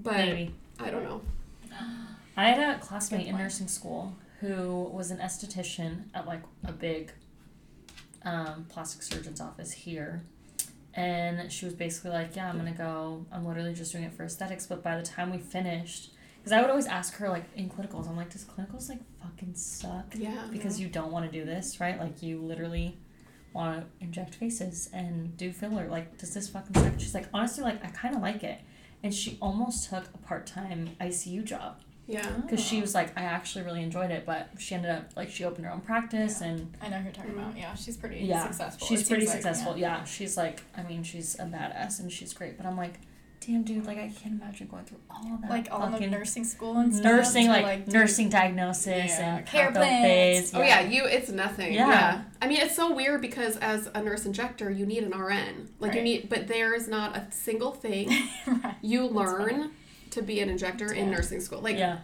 But maybe. I don't know. I had a classmate in nursing school who was an esthetician at, like, a big um, plastic surgeon's office here. And she was basically like, yeah, I'm going to go. I'm literally just doing it for aesthetics. But by the time we finished, because I would always ask her, like, in clinicals, I'm like, does clinicals, like, fucking suck? Yeah. Because you don't want to do this, right? Like, you literally want to inject faces and do filler. Like, does this fucking suck? She's like, honestly, like, I kind of like it. And she almost took a part-time I C U job. Yeah. Because she was like, I actually really enjoyed it, but she ended up, like, she opened her own practice. Yeah. And I know who you're talking about. Yeah, she's pretty yeah. successful. She's pretty successful, like, yeah. yeah. She's like, I mean, she's a badass and she's great, but I'm like, damn, dude, like, I can't imagine going through all of that. Like, all the nursing school and stuff. Nursing, like, like nursing diagnosis yeah. and hair plans. Yeah. Oh, yeah, you, it's nothing. Yeah. yeah. I mean, it's so weird because as a nurse injector, you need an R N. Like, right. you need, but there is not a single thing right. you learn to be an injector yeah. in nursing school. Like, yeah.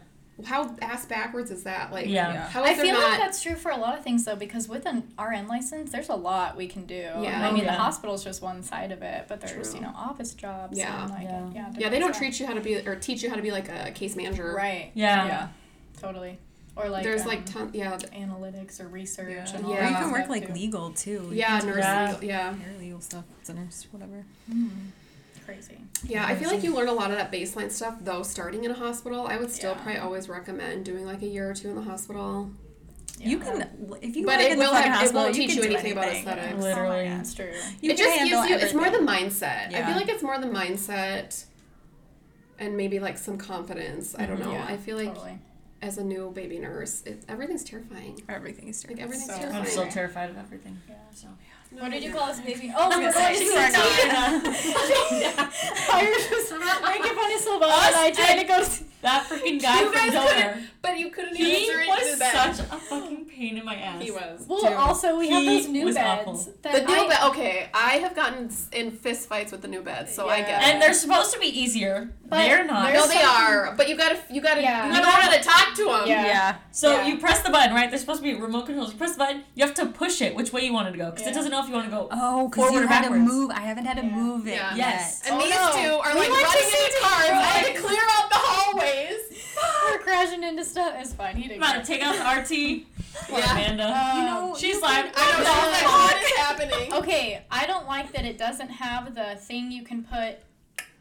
how ass backwards is that? Like, yeah. how is I feel not... like that's true for a lot of things, though, because with an R N license, there's a lot we can do. Yeah. I mean, yeah. the hospital's just one side of it, but there's, true. you know, office jobs. Yeah. And like, yeah. Yeah, yeah, they don't treat you how to be, or teach you how to be, like, a case manager. Right. Yeah. Yeah. Totally. Or, like, there's, um, like, ton- yeah. analytics or research yeah. and all yeah. that. Or you can work, like, too. legal, too. Yeah, nursing. Yeah. yeah. Legal stuff. It's a nurse, whatever. Mm-hmm. Crazy. Yeah, I feel like you learn a lot of that baseline stuff, though, starting in a hospital. I would still yeah. probably always recommend doing, like, a year or two in the hospital. Yeah. You can, if you but work in the fucking hospital, it won't teach you, you anything, anything about aesthetics. Literally. Oh, yeah, that's true. You it just gives you, everything. It's more the mindset. Yeah. I feel like it's more the mindset and maybe, like, some confidence. I don't know. Yeah, I feel like totally. as a new baby nurse, it, everything's terrifying. Everything is terrifying. Like, everything's so, terrifying. I'm still terrified of everything. Yeah. So, yeah. No, what did you call us, baby? Oh, we're going to I was making fun of Sylvana, and I tried to go to that freaking guy you from Delaware. But you couldn't he even turn into that. He was such a fucking pain in my ass. He was. Well, Dude, also, we have those new beds. The new bed. Okay, I have gotten in fist fights with the new beds, so yeah. I get it. And they're supposed to be easier. But they're not. No, they are. But you gotta, you gotta, yeah. you gotta know how to talk to them. Yeah. yeah. So yeah. you press the button, right? There's supposed to be remote controls. You press the button, you have to push it which way you want it to go, because yeah. it doesn't know if you want to go oh, forward you or had backwards. To move. I haven't had to yeah. move it yeah. yes. yet. And oh, these no. two are we like running into cars. I had to clear out the hallways. We're crashing into stuff. It's fine. He didn't I'm about to take out the R T. Poor yeah. Amanda. Um, you know, she's like, I don't know what is happening. Okay, I don't like that it doesn't have the thing you can put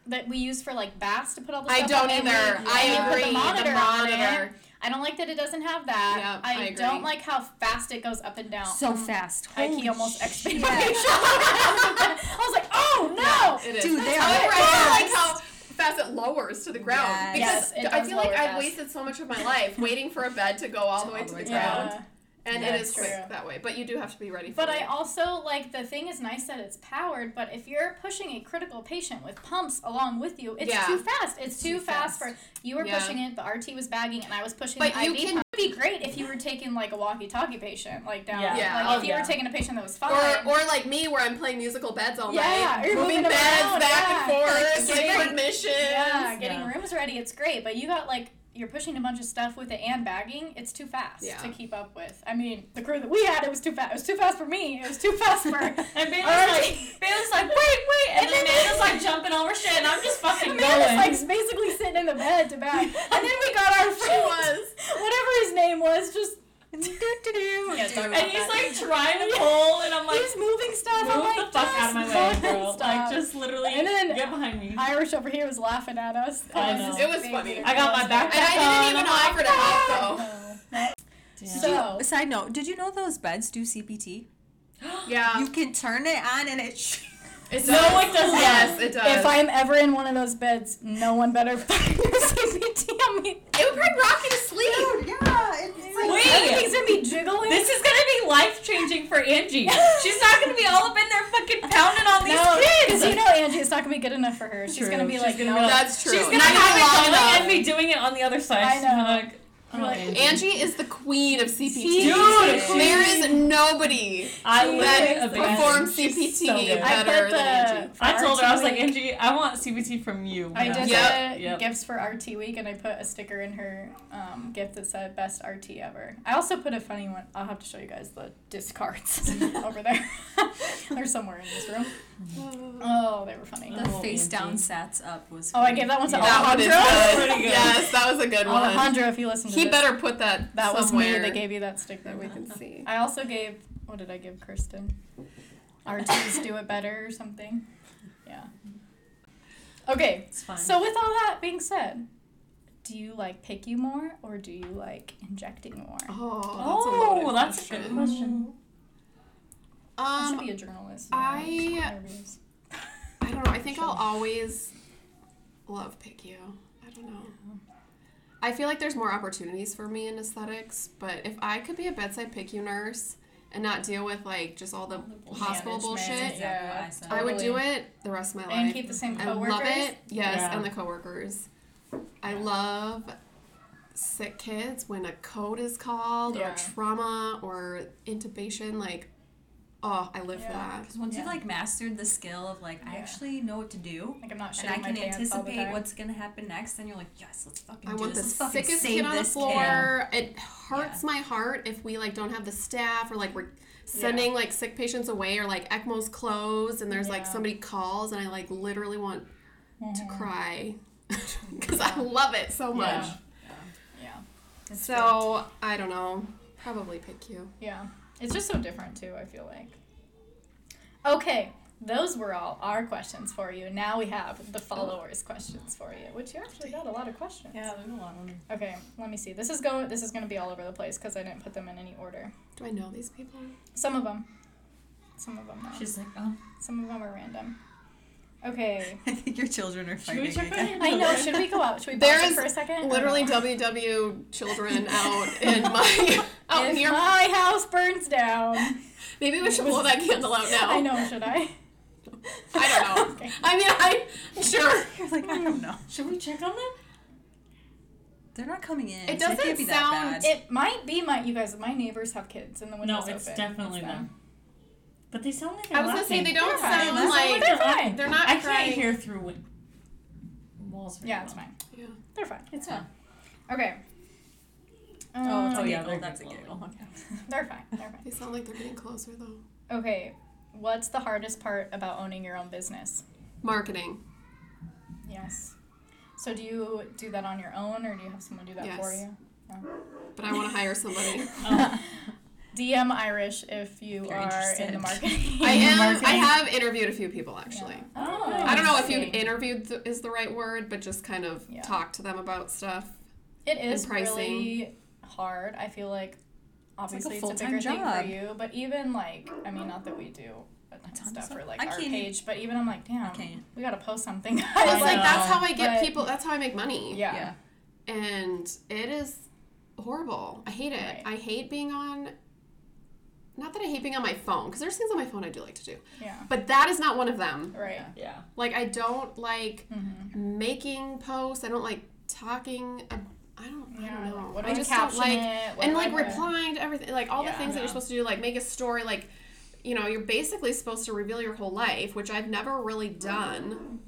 that we use for like baths to put all the stuff. I don't either. Like, I yeah. agree. Put the monitor. The monitor. On it. I don't like that it doesn't have that. Yep, I, I agree. Don't like how fast it goes up and down. So fast. I Holy almost expanded my shoulders. I was like, oh no! Yeah, dude, they are right. I like how fast it lowers to the ground. Yes. Because yes, I feel like I've wasted so much of my life waiting for a bed to go all the way to the ground. Yeah. And yeah, it is quick true. That way, but you do have to be ready for but it. But I also, like, the thing is nice that it's powered, but if you're pushing a critical patient with pumps along with you, it's yeah. too fast. It's, it's too, too fast. fast for, you were yeah. pushing it, the R T was bagging, and I was pushing but the you I V can, pump. It would be great if you were taking, like, a walkie-talkie patient, like, down. Yeah. yeah. Like, if oh, you yeah. were taking a patient that was fine. Or, or like me, where I'm playing musical beds all yeah, night. Moving beds around, back yeah. and forth, like, getting like, admissions. Yeah, getting yeah. rooms ready, it's great, but you got, like, you're pushing a bunch of stuff with it and bagging, it's too fast yeah. to keep up with. I mean, the crew that we had, it was too fast. It was too fast for me. It was too fast for... and Bailey's like, Bailey's like, wait, wait. And, and then Amanda's like jumping over shit, and I'm just fucking Amanda's going. Amanda's like basically sitting in the bed to bag. And then we got our friend, was, whatever his name was, just... yeah, and he's like trying to pull, and I'm like, he's moving stuff. Move I'm like, the fuck out of my way, girl! Like, just literally, and then get behind me. Irish over here was laughing at us. I know. It was Baby. funny. I got my backpack and on. I didn't even offer to help though. So, you, side note: did you know those beds do C P T? Yeah. You can turn it on, and it. Sh- It no, it doesn't. Yes, it does. If I'm ever in one of those beds, no one better fucking do C P T on me. It would probably rock you to sleep. Dude, yeah. It's like Wait. Everything's going to be jiggling. This is going to be life-changing for Angie. She's not going to be all up in there fucking pounding on these no, kids. Because you know Angie, it's not going to be good enough for her. She's true. Gonna be like, She's no. Gonna be, that's true. She's going to have it going and be doing it on the other side. I know. Oh, like, Angie. Angie is the queen of C P T. Dude, there is nobody I that performs C P T so better than Angie. I told R T her, I was week. Like, Angie, I want C P T from you. I did yep. yep. gifts for R T week, and I put a sticker in her um, gift that said best R T ever. I also put a funny one. I'll have to show you guys the discards over there. They're somewhere in this room. Oh, they were funny. The oh, face Angie. Down sats up was funny. Oh, I gave that one to yeah, Alejandro. That one is good. Yes, that was a good one. Alejandro, if you listen to he He better put that That somewhere. Was me that gave you that stick that we can see. I also gave, what did I give Kristen? R Ts do it better or something. Yeah. Okay, it's fine. So with all that being said, do you like P I C U more or do you like injecting more? Oh, oh that's, a, that's a good question. Um, I should be a journalist. I, I don't know. I think sure. I'll always love P I C U. I don't know. Yeah. I feel like there's more opportunities for me in aesthetics, but if I could be a bedside P I C U nurse and not deal with, like, just all the yeah, hospital bullshit, yeah, I, I would do it the rest of my life. And keep the same coworkers? I love it. Yes, yeah. And the coworkers. I love sick kids when a code is called yeah. or trauma or intubation, like, oh, I live yeah. for that. Because once yeah. you've, like, mastered the skill of, like, yeah. I actually know what to do. Like, I'm not shitting my pants all the time. And I can anticipate what's going to happen next. And you're like, yes, let's fucking I do this. I want the sickest kid on the floor. Kid. It hurts yeah. my heart if we, like, don't have the staff or, like, we're sending, yeah. like, sick patients away or, like, ECMO's closed and there's, yeah. like, somebody calls and I, like, literally want mm-hmm. to cry. Because yeah. I love it so much. Yeah. Yeah. yeah. So, great. I don't know. Probably pick you. Yeah. It's just so different, too, I feel like. Okay, those were all our questions for you. Now we have the followers' questions for you, which you actually got a lot of questions. Yeah, there's a lot of them. Okay, let me see. This is going This is going to be all over the place because I didn't put them in any order. Do I know these people? Some of them. Some of them, though. She's like, oh. Some of them are random. Okay. I think your children are fighting. I know. Should we go out? Should we pause for a second? Literally, no? W W children out in my out if near my house burns down. Maybe we should blow that candle out now. I know. Should I? I don't know. Okay. I mean, I'm sure. You're like, I don't know. Should we check on them? They're not coming in. It doesn't it be sound. That bad. It might be my. You guys, my neighbors have kids, and the windows no, it's open. Definitely it's them. But they sound like they're I was laughing. Gonna say they don't they're sound fine. Like they're, they're fine. They're not. I crying. Can't hear through wind. walls. Yeah, well. It's fine. Yeah, they're fine. It's yeah. fine. Okay. Um, oh, it's a oh yeah, they're that's a giggle. They're fine. They're fine. They sound like they're getting closer though. Okay, what's the hardest part about owning your own business? Marketing. Yes. So do you do that on your own, or do you have someone do that yes. for you? No. But I want to hire somebody. um, D M Irish if you Very are in the marketing. I am. Marketing. I have interviewed a few people, actually. Yeah. Oh, I don't know if you interviewed th- is the right word, but just kind of yeah. talk to them about stuff. It is really hard. I feel like obviously it's, like a, it's a bigger job. thing for you, but even like, I mean, not that we do stuff for like I our page, but even I'm like, damn, we gotta post something. Guys. I was like, that's how I get but, people. That's how I make money. Yeah. yeah. And it is horrible. I hate it. Right. I hate being on. Not that I hate being on my phone, because there's things on my phone I do like to do. Yeah. But that is not one of them. Right. Yeah. Like, I don't like mm-hmm. making posts. I don't like talking. Ab- I don't, yeah, I don't know. What I just don't like. It, and, like, replying to everything. Like, all yeah, the things that you're supposed to do. Like, make a story. Like, you know, you're basically supposed to reveal your whole life, which I've never really done.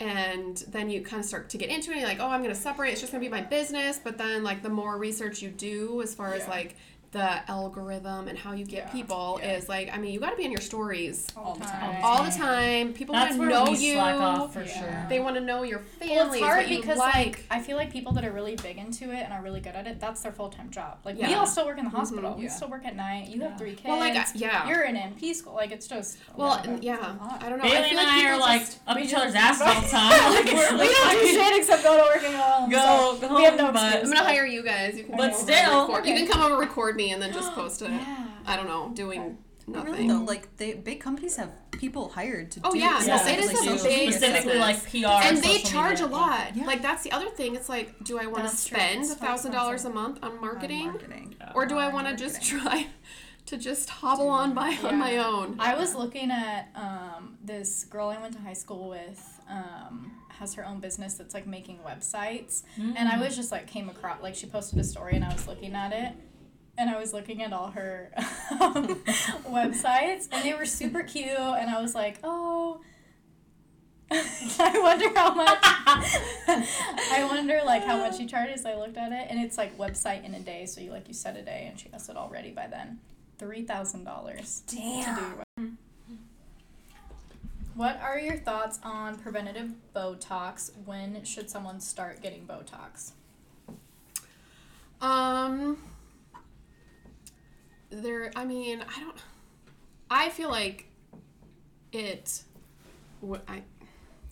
Mm-hmm. And then you kind of start to get into it. And you're like, oh, I'm going to separate. It's just going to be my business. But then, like, the more research you do as far yeah. as, like, the algorithm and how you get yeah. people yeah. is like, I mean, you got to be in your stories all the time. time. All the time. People want to know you. Slack off for yeah. sure. They want to know your family. Well, it's hard because like. like I feel like people that are really big into it and are really good at it, that's their full time job. Like yeah. we all still work in the hospital. Mm-hmm. We yeah. still work at night. You yeah. have three kids. Well, like yeah, you're in M P school. Like it's just well yeah. yeah. I don't know. Bailey I feel and like I are like just, up each other's ass all the time. Like, we're, we don't do shit except go to work and go home. Go so home. We have no excuse. I'm gonna hire you guys. You can but still, you can come over and record me. And then just post it. Yeah. I don't know, doing nothing. Really though, like they big companies have people hired to. Oh do yeah, yeah. it is like, big specifically like P R and they charge media. a lot. Yeah. Like that's the other thing. It's like, do I want to spend a thousand dollars a month on marketing, on marketing. Yeah. or do I want to just try to just hobble do on by yeah. on my own? I was looking at um, this girl I went to high school with. Um, has her own business that's like making websites, mm. and I was just like came across like she posted a story and I was looking at it. And I was looking at all her um, websites, and they were super cute, and I was like, oh, I wonder how much, I wonder, like, how much she charges. I looked at it, and it's, like, website in a day, so you, like, you set a day, and she has it all ready by then. three thousand dollars Damn. To do your website. What are your thoughts on preventative Botox? When should someone start getting Botox? Um... There, I mean, I don't, I feel like it, what I,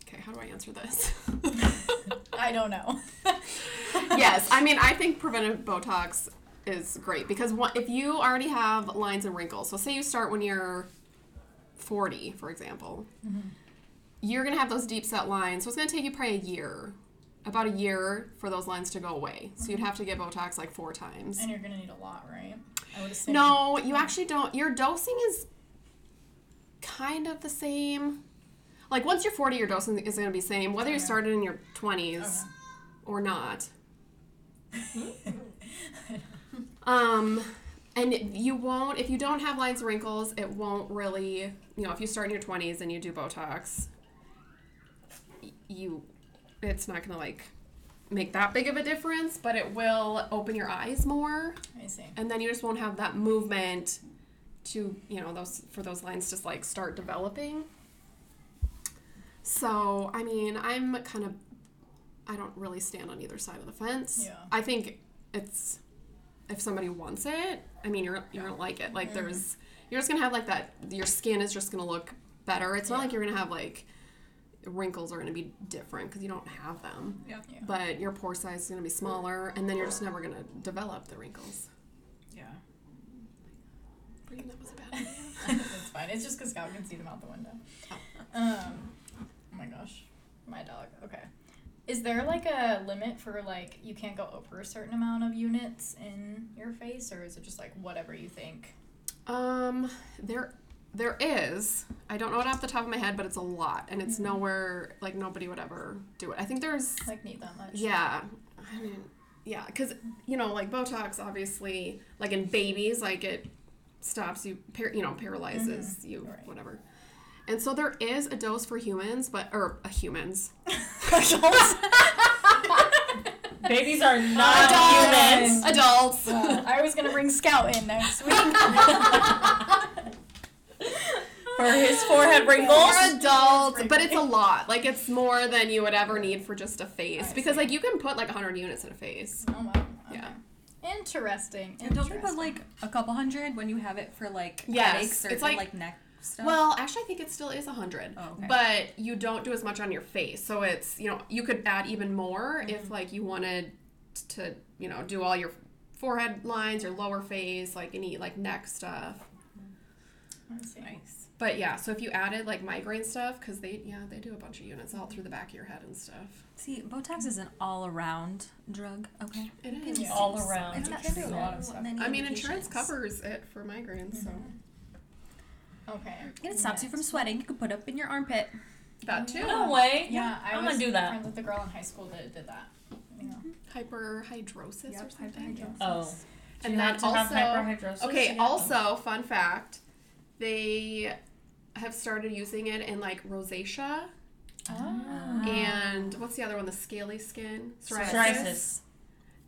okay, how do I answer this? I don't know. Yes, I mean, I think preventative Botox is great because one, if you already have lines and wrinkles, so say you start when you're forty, for example, mm-hmm. you're going to have those deep set lines, so it's going to take you probably a year. About a year for those lines to go away. So you'd have to get Botox like four times. And you're going to need a lot, right? I would assume. No, you actually don't. Your dosing is kind of the same. Like once you're forty, your dosing is going to be the same, whether you started in your twenties okay. or not. um, and you won't, if you don't have lines and wrinkles, it won't really, you know, if you start in your twenties and you do Botox, you... It's not going to, like, make that big of a difference, but it will open your eyes more. I see. And then you just won't have that movement to, you know, those for those lines just, like, start developing. So, I mean, I'm kind of, I don't really stand on either side of the fence. Yeah. I think it's, if somebody wants it, I mean, you're you're going to like it. Like, mm-hmm. there's, you're just going to have, like, that, your skin is just going to look better. It's yeah. not like you're going to have, like, wrinkles are going to be different because you don't have them. Yeah. yeah. But your pore size is going to be smaller, and then you're just never going to develop the wrinkles. Yeah. That was a bad idea. It's fine. It's just because Scout can see them out the window. Oh. Um. Oh my gosh. My dog. Okay. Is there like a limit for like you can't go over a certain amount of units in your face, or is it just like whatever you think? Um. There. There is. I don't know it off the top of my head, but it's a lot. And it's mm-hmm. nowhere, like, nobody would ever do it. I think there's... Like, need that much. Yeah. I mean, yeah. Because, you know, like, Botox, obviously, like, in babies, like, it stops you, par- you know, paralyzes mm-hmm. you, right. whatever. And so there is a dose for humans, but... Or, uh, humans. Adults? Babies are not adults. humans. Adults. Well, I was going to bring Scout in next week. For his forehead wrinkles. For adults, but it's a lot. Like, it's more than you would ever need for just a face. Because, like, you can put, like, one hundred units in a face. Oh, wow. Okay. Yeah. And Interesting. And don't you put like a couple hundred when you have it for like yes. headaches or it's like, like neck stuff? Well, actually I think it still is a hundred. Oh, okay. But you don't do as much on your face. So it's, you know, you could add even more mm-hmm. if like you wanted to, you know, do all your forehead lines or lower face, like any like neck stuff. That's nice. But yeah, so if you added like migraine stuff, because they yeah they do a bunch of units all through the back of your head and stuff. See, Botox is an all around drug. Okay, it is yeah, all around. It's not it's a lot of stuff. I mean, insurance covers it for migraines, mm-hmm. so okay. And it stops you from sweating. You could put up in your armpit. That too. No way. Yeah, yeah I I'm was gonna do that. Friends with the girl in high school that did that. You know. Hyperhidrosis yep, or something. Hyperhidrosis. Oh, and you that also hyperhidrosis. Okay, yeah. Also fun fact. They have started using it in like rosacea, oh. and what's the other one? The scaly skin, psoriasis. psoriasis.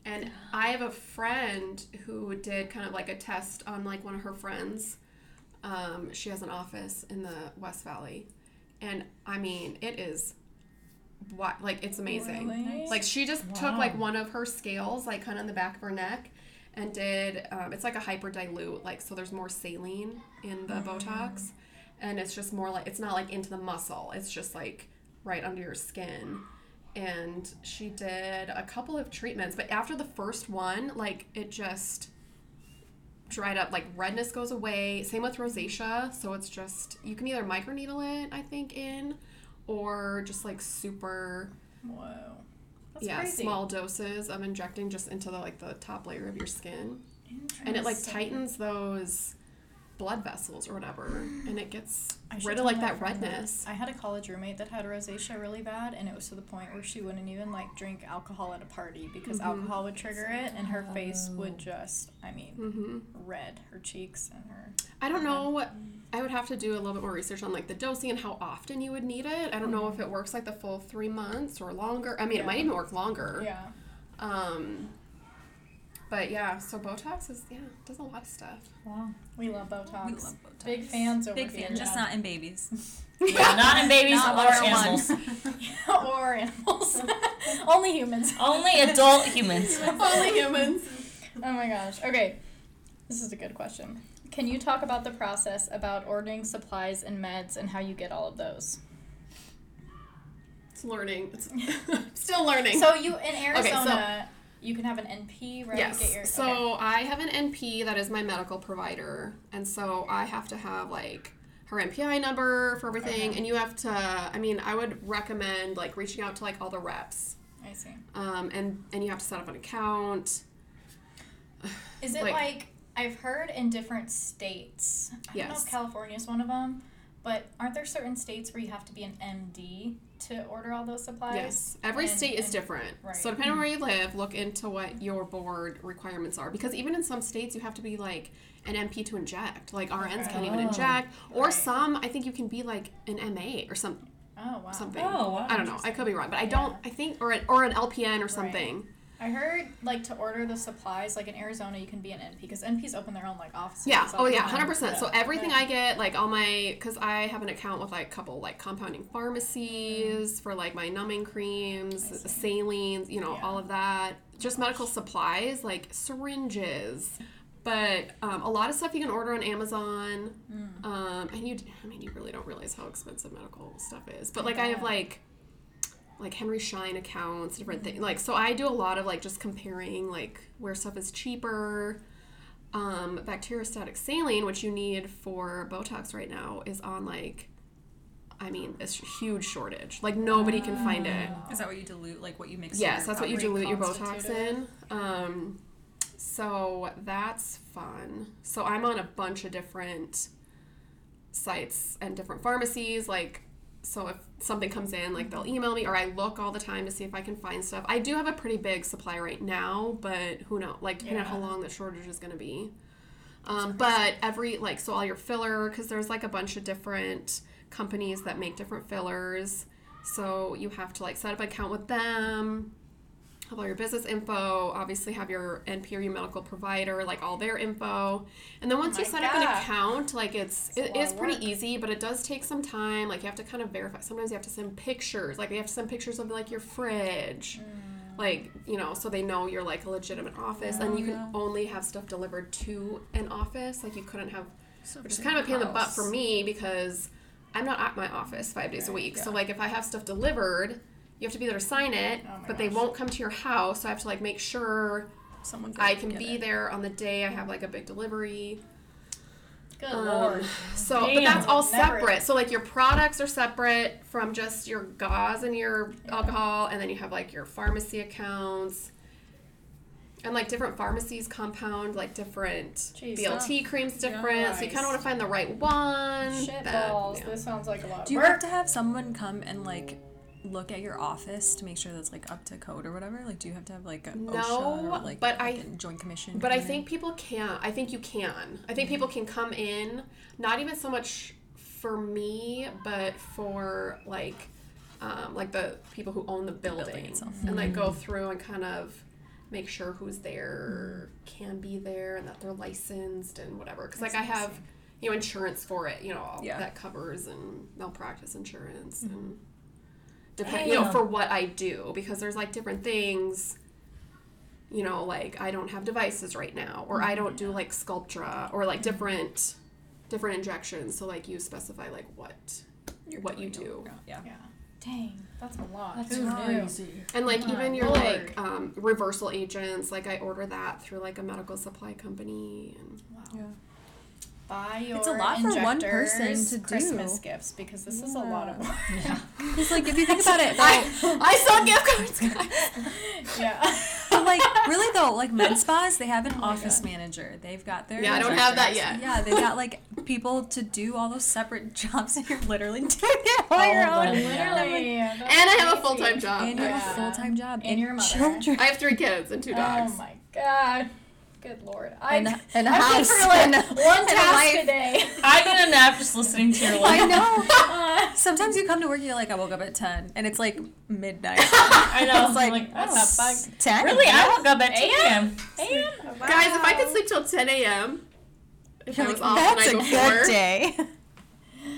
And I have a friend who did kind of like a test on like one of her friends. Um, she has an office in the West Valley, and I mean it is, like it's amazing. Really? Like she just wow. took like one of her scales, like kind of on the back of her neck. And did, um, it's like a hyper dilute, like, so there's more saline in the mm. Botox. And it's just more like, it's not like into the muscle. It's just like right under your skin. And she did a couple of treatments. But after the first one, like, it just dried up. Like, redness goes away. Same with rosacea. So it's just, you can either microneedle it, I think, in, or just like super. Wow. That's yeah, crazy. Small doses of injecting just into the like the top layer of your skin. Interesting. And it like tightens those blood vessels or whatever, and it gets rid of like that redness. That. I had a college roommate that had rosacea really bad, and it was to the point where she wouldn't even like drink alcohol at a party because mm-hmm. alcohol would trigger it, and her face would just, I mean, mm-hmm. red, her cheeks and her. I don't know what. I would have to do a little bit more research on, like, the dosing and how often you would need it. I don't know if it works, like, the full three months or longer. I mean, yeah. It might even work longer. Yeah. Um, but, yeah, so Botox is, yeah, does a lot of stuff. Wow. We love Botox. We love Botox. Big fans over here. Big fans, just not in babies. Yeah, not in babies not or, or animals. Or animals. Only humans. Only adult humans. Only humans. Oh, my gosh. Okay. This is a good question. Can you talk about the process about ordering supplies and meds and how you get all of those? It's learning. It's still learning. So you in Arizona, okay, so, you can have an N P, right? Yes. Get your, okay. So I have an N P that is my medical provider, and so I have to have like her N P I number for everything, okay. And you have to. I mean, I would recommend like reaching out to like all the reps. I see. Um, and and you have to set up an account. Is it like? like I've heard in different states, I yes. don't know if California is one of them, but aren't there certain states where you have to be an M D to order all those supplies? Yes. Every and, state is and, different. Right. So depending mm-hmm. on where you live, look into what your board requirements are. Because even in some states, you have to be like an M P to inject. Like R Ns can't oh, even inject. Or right. some, I think you can be like an M A or some, oh, wow. something. Oh, wow. I don't know. I could be wrong. But I don't, yeah. I think, or an, or an L P N or something. Right. I heard, like, to order the supplies, like, in Arizona, you can be an N P, because N Ps open their own, like, offices. Yeah, oh, yeah, one hundred percent. So everything I get, like, all my, because I have an account with, like, a couple, like, compounding pharmacies for, like, my numbing creams, salines, you know, yeah. all of that. Just medical supplies, like, syringes. But um, a lot of stuff you can order on Amazon. Mm. Um, and you, I mean, you really don't realize how expensive medical stuff is. But, like, yeah. I have, like... like Henry Schein accounts, different things. Like, so I do a lot of like just comparing like where stuff is cheaper. Um, bacteriostatic saline, which you need for Botox right now, is on like, I mean, this huge shortage. Like nobody can find it. Is that what you dilute? Like what you mix? Yes, that's what you dilute your Botox in. Um, so that's fun. So I'm on a bunch of different sites and different pharmacies. Like, so if something comes in, like, they'll email me, or I look all the time to see if I can find stuff. I do have a pretty big supply right now, but who knows, like, depending yeah. on how long the shortage is going to be. Um, but every, like, so all your filler, because there's, like, a bunch of different companies that make different fillers, so you have to, like, set up an account with them, have all your business info, obviously have your N P or your medical provider, like, all their info. And then once oh you set God. up an account, like, it's, it is pretty work. easy, but it does take some time. Like, you have to kind of verify. Sometimes you have to send pictures. Like, you have to send pictures of, like, your fridge. Mm. like, you know, so they know you're like a legitimate office, yeah, and you can yeah. only have stuff delivered to an office. Like, you couldn't have, so which is kind of a pain in the butt for me because I'm not at my office five days right, a week. Yeah. So like, if I have stuff delivered, you have to be there to sign it, oh but gosh. they won't come to your house. So I have to like make sure someone I can be it. there on the day I have like a big delivery. Good um, Lord. So, Damn. but that's all separate. Never. So, like, your products are separate from just your gauze and your yeah. alcohol, and then you have, like, your pharmacy accounts. And, like, different pharmacies compound, like, different Jeez, B L T huh? creams different. Nice. So, you kind of want to find the right one. Shit that, balls. Yeah. This sounds like a lot of Do you work. have to have someone come and, like, look at your office to make sure that's like up to code or whatever? Like, do you have to have like an no, OSHA or like, but like I, a joint commission? But I think people can. I think you can. I think people can come in, not even so much for me, but for like um, like the people who own the building, the building itself. And like go through and kind of make sure who's there can be there and that they're licensed and whatever. Because like I have, you know, insurance for it, you know, all yeah. that covers and malpractice insurance mm-hmm. and... Depend, you know, for what I do, because there's like different things, you know, like I don't have devices right now, or I don't do like Sculptra, or like different different injections. So like you specify like what You're what you do. Yeah. yeah. Dang, that's a lot. That's crazy. And like oh, even your Lord. like um, reversal agents, like I order that through like a medical supply company. And wow. Yeah. Buy your it's a lot for one person to do Christmas gifts because this yeah. is a lot of work. Yeah. It's like if you think about it, though, I, I saw gift cards. yeah. But like really though, like med spas, they have an oh office God. manager. They've got their yeah. I don't have that yet. Yeah, they've got like people to do all those separate jobs, and you're literally doing it on oh, your own. Literally. Literally. Yeah, and crazy. I have a full time job. And you yeah. have a full time job. And, and you're a mother. Children. I have three kids and two dogs. Oh my God. Good Lord. I, and a, and a I house. For like and a, one task a, a day. I get a nap just listening to your life. I know. Uh, Sometimes you come to work and you're like, I woke up at ten. And it's like midnight. I know. It's like, like that's oh, not bad. ten? Really? Yeah. I woke up at ten a.m. Oh, wow. Guys, if I could sleep till ten a.m. If I was like, off that's the night before. That's a good day.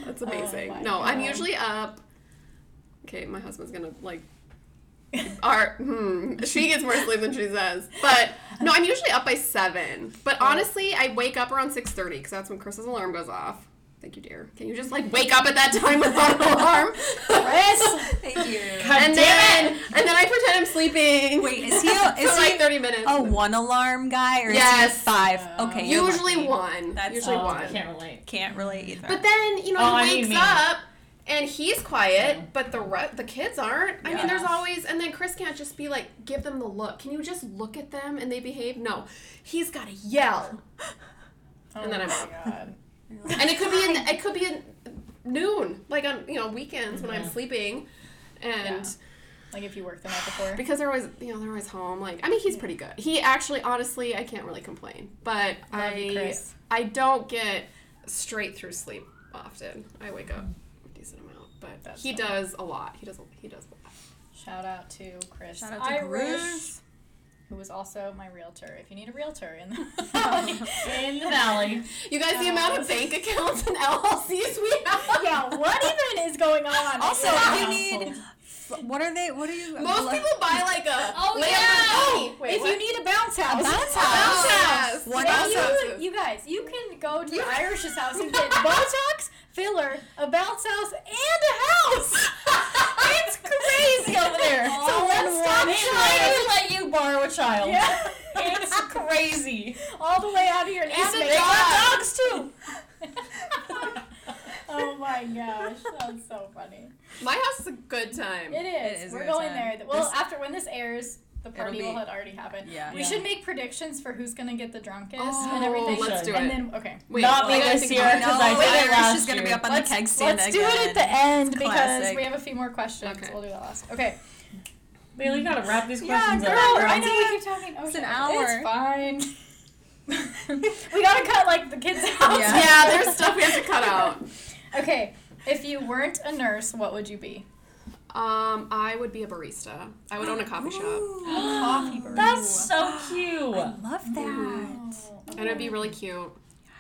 That's amazing. Oh, no, God. I'm usually up. Okay, my husband's going to like. Our, hmm, she gets more sleep than she says. But, no, I'm usually up by seven. But honestly, I wake up around six thirty because that's when Chris's alarm goes off. Thank you, dear. Can you just, like, wake up at that time without an alarm? Chris! Thank you. God and, then, and then I pretend I'm sleeping. Wait, is he a, is like thirty minutes. A one alarm guy? Or yes. Is he five? Uh, okay. Usually one. That's usually oh, one. Can't relate. Can't relate either. But then, you know, oh, he wakes I mean, up. And he's quiet, yeah. but the re- the kids aren't. Yeah. I mean, there's always... And then Chris can't just be like, give them the look. Can you just look at them and they behave? No. He's got to yell. Oh and then I'm out. God. Like, and it could be in, it could be in noon. Like on, you know, weekends mm-hmm. when I'm sleeping. And... Yeah. Like if you worked the night before. Because they're always, you know, they're always home. Like, I mean, he's yeah. pretty good. He actually, honestly, I can't really complain. But Love I you, Chris. I don't get straight through sleep often. I wake up. But That's he does a lot. He does a, he does a lot. Shout out to Chris. Shout out to Irish, who was also my realtor. If you need a realtor in the valley. in the valley. You guys, the uh, amount of bank accounts and L L Cs we have. Yeah, what even is going on? Also, yeah. you need... What are they? What are you? Most like, people buy like a. Oh yeah. Oh, wait, if what? You need a bounce house. A bounce house. Bounce house. What bounce you, you guys, you can go to Irish's house and get Botox, filler, a bounce house, and a house. It's crazy over there. All so let's stop trying to let you borrow a child. Yeah. It's crazy. All the way out of here. And they got dogs too. Oh my gosh, that's so funny. My house is a good time. It is. It is We're going time. there. Well, this, after when this airs, the party be, will have already happened. Yeah. We yeah. should make predictions for who's gonna get the drunkest oh, and everything. Let's do and it. And then okay. Wait, Not me this year because I did it last year. Gonna be up on let's, the keg stand let's again. do it at the end Classic. because we have a few more questions. Okay. We'll do that last. Okay. Bailey, gotta wrap these questions yeah, girl, up. I know we keep talking. Oh, it's an hour. It's fine. We gotta cut like the kids out. Yeah. yeah, there's stuff we have to cut out. Okay, if you weren't a nurse, what would you be? Um, I would be a barista. I would own a coffee Ooh. shop. Coffee barista. That's so cute. I love that. Ooh. And it would be really cute.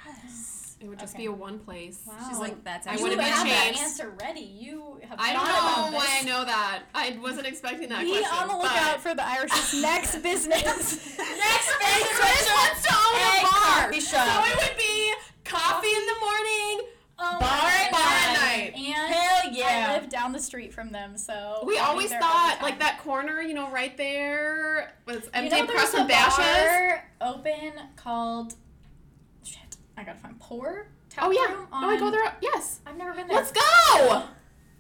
Yes. It would just okay. be a one place. Wow. She's like, that's actually. I wouldn't have that answer ready. You have. I don't know about why this. I know that. I wasn't expecting that. Be question, on the lookout for the Irish's next business. Next business. Chris wants to own a bar. So it would be coffee in the morning, oh bar at bar at night. And hell yeah! I live down the street from them, so we always thought like that corner, you know, right there was empty you know, press and bashes. Open called. I gotta find Pour Taproom. Oh yeah! Oh, I go there. Yes. I've never been there. Let's go.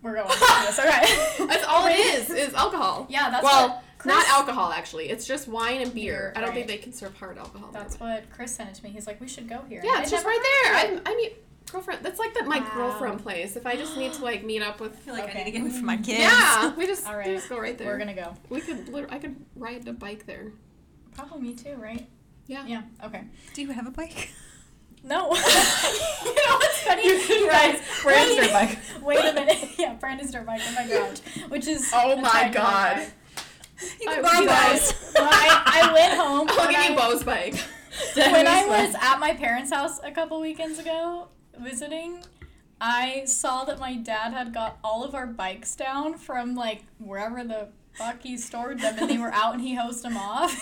We're going. Yes, all right. That's all it is. Is alcohol. Yeah, that's well, what Chris... not alcohol actually. It's just wine and beer. beer I don't right. think they can serve hard alcohol. That's there. What Chris sent it to me. He's like, we should go here. Yeah, it's just right there. I'm, I mean, girlfriend. That's like the, my wow. girlfriend place. If I just need to like meet up with, I feel like okay. I need to get away from my kids. Yeah, we just all right. We just go right there. We're gonna go. We could. I could ride a bike there. Probably me too, right? Yeah. Yeah. Okay. Do you have a bike? No. You know what's funny? You guys, Brandon's dirt bike. Wait a minute. Yeah, Brandon's dirt bike in my garage, which is... Oh, my God. You can borrow Bo's. I went home. I'll give you Bo's bike. When I was at my parents' house a couple weekends ago visiting, I saw that my dad had got all of our bikes down from, like, wherever the... fuck, he stored them and they were out and he hosed them off.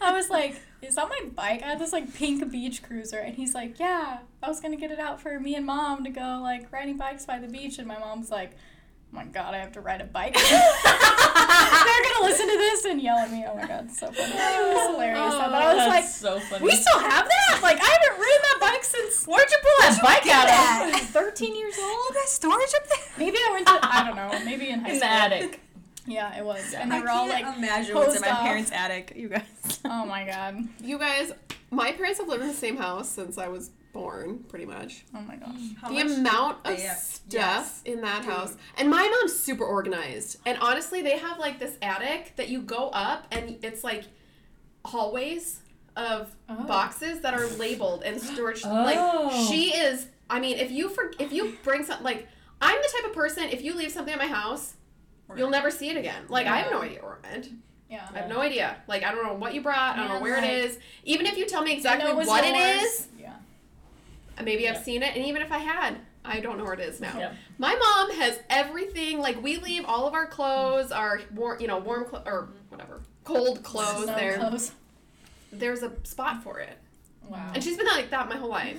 I was like, is that my bike? I had this like pink beach cruiser and he's like, yeah, I was gonna get it out for me and mom to go like riding bikes by the beach, and my mom's like, oh my god, I have to ride a bike. They're gonna listen to this and yell at me. Oh my god, it's so funny. It was hilarious. Oh, but I was like, so funny. We still have that? Like, I haven't ridden that bike since. Where'd you pull that bike out of? I was thirteen years old. You got storage up there? Maybe I went to, I don't know, maybe in high school. In the attic. Yeah, it was. And they were all like, I can't imagine what's in my parents' attic, you guys. Oh my god. You guys, my parents have lived in the same house since I was born, pretty much. Oh my gosh. How the amount of stuff yes. in that house. And my mom's super organized. And honestly, they have like this attic that you go up and it's like hallways of oh. boxes that are labeled and storage. Oh. Like, she is, I mean, if you for, if you bring something, like, I'm the type of person, if you leave something at my house... you'll never see it again. Like, yeah. I have no idea where it went. Yeah. I have no idea. Like, I don't know what you brought. I don't know where like, it is. Even if you tell me exactly it what yours. It is, yeah. maybe yeah. I've seen it. And even if I had, I don't know where it is now. Yeah. My mom has everything. Like, we leave all of our clothes, our, war- you know, warm clothes, or whatever, cold clothes Snow there. Clothes. There's a spot for it. Wow. And she's been like that my whole life.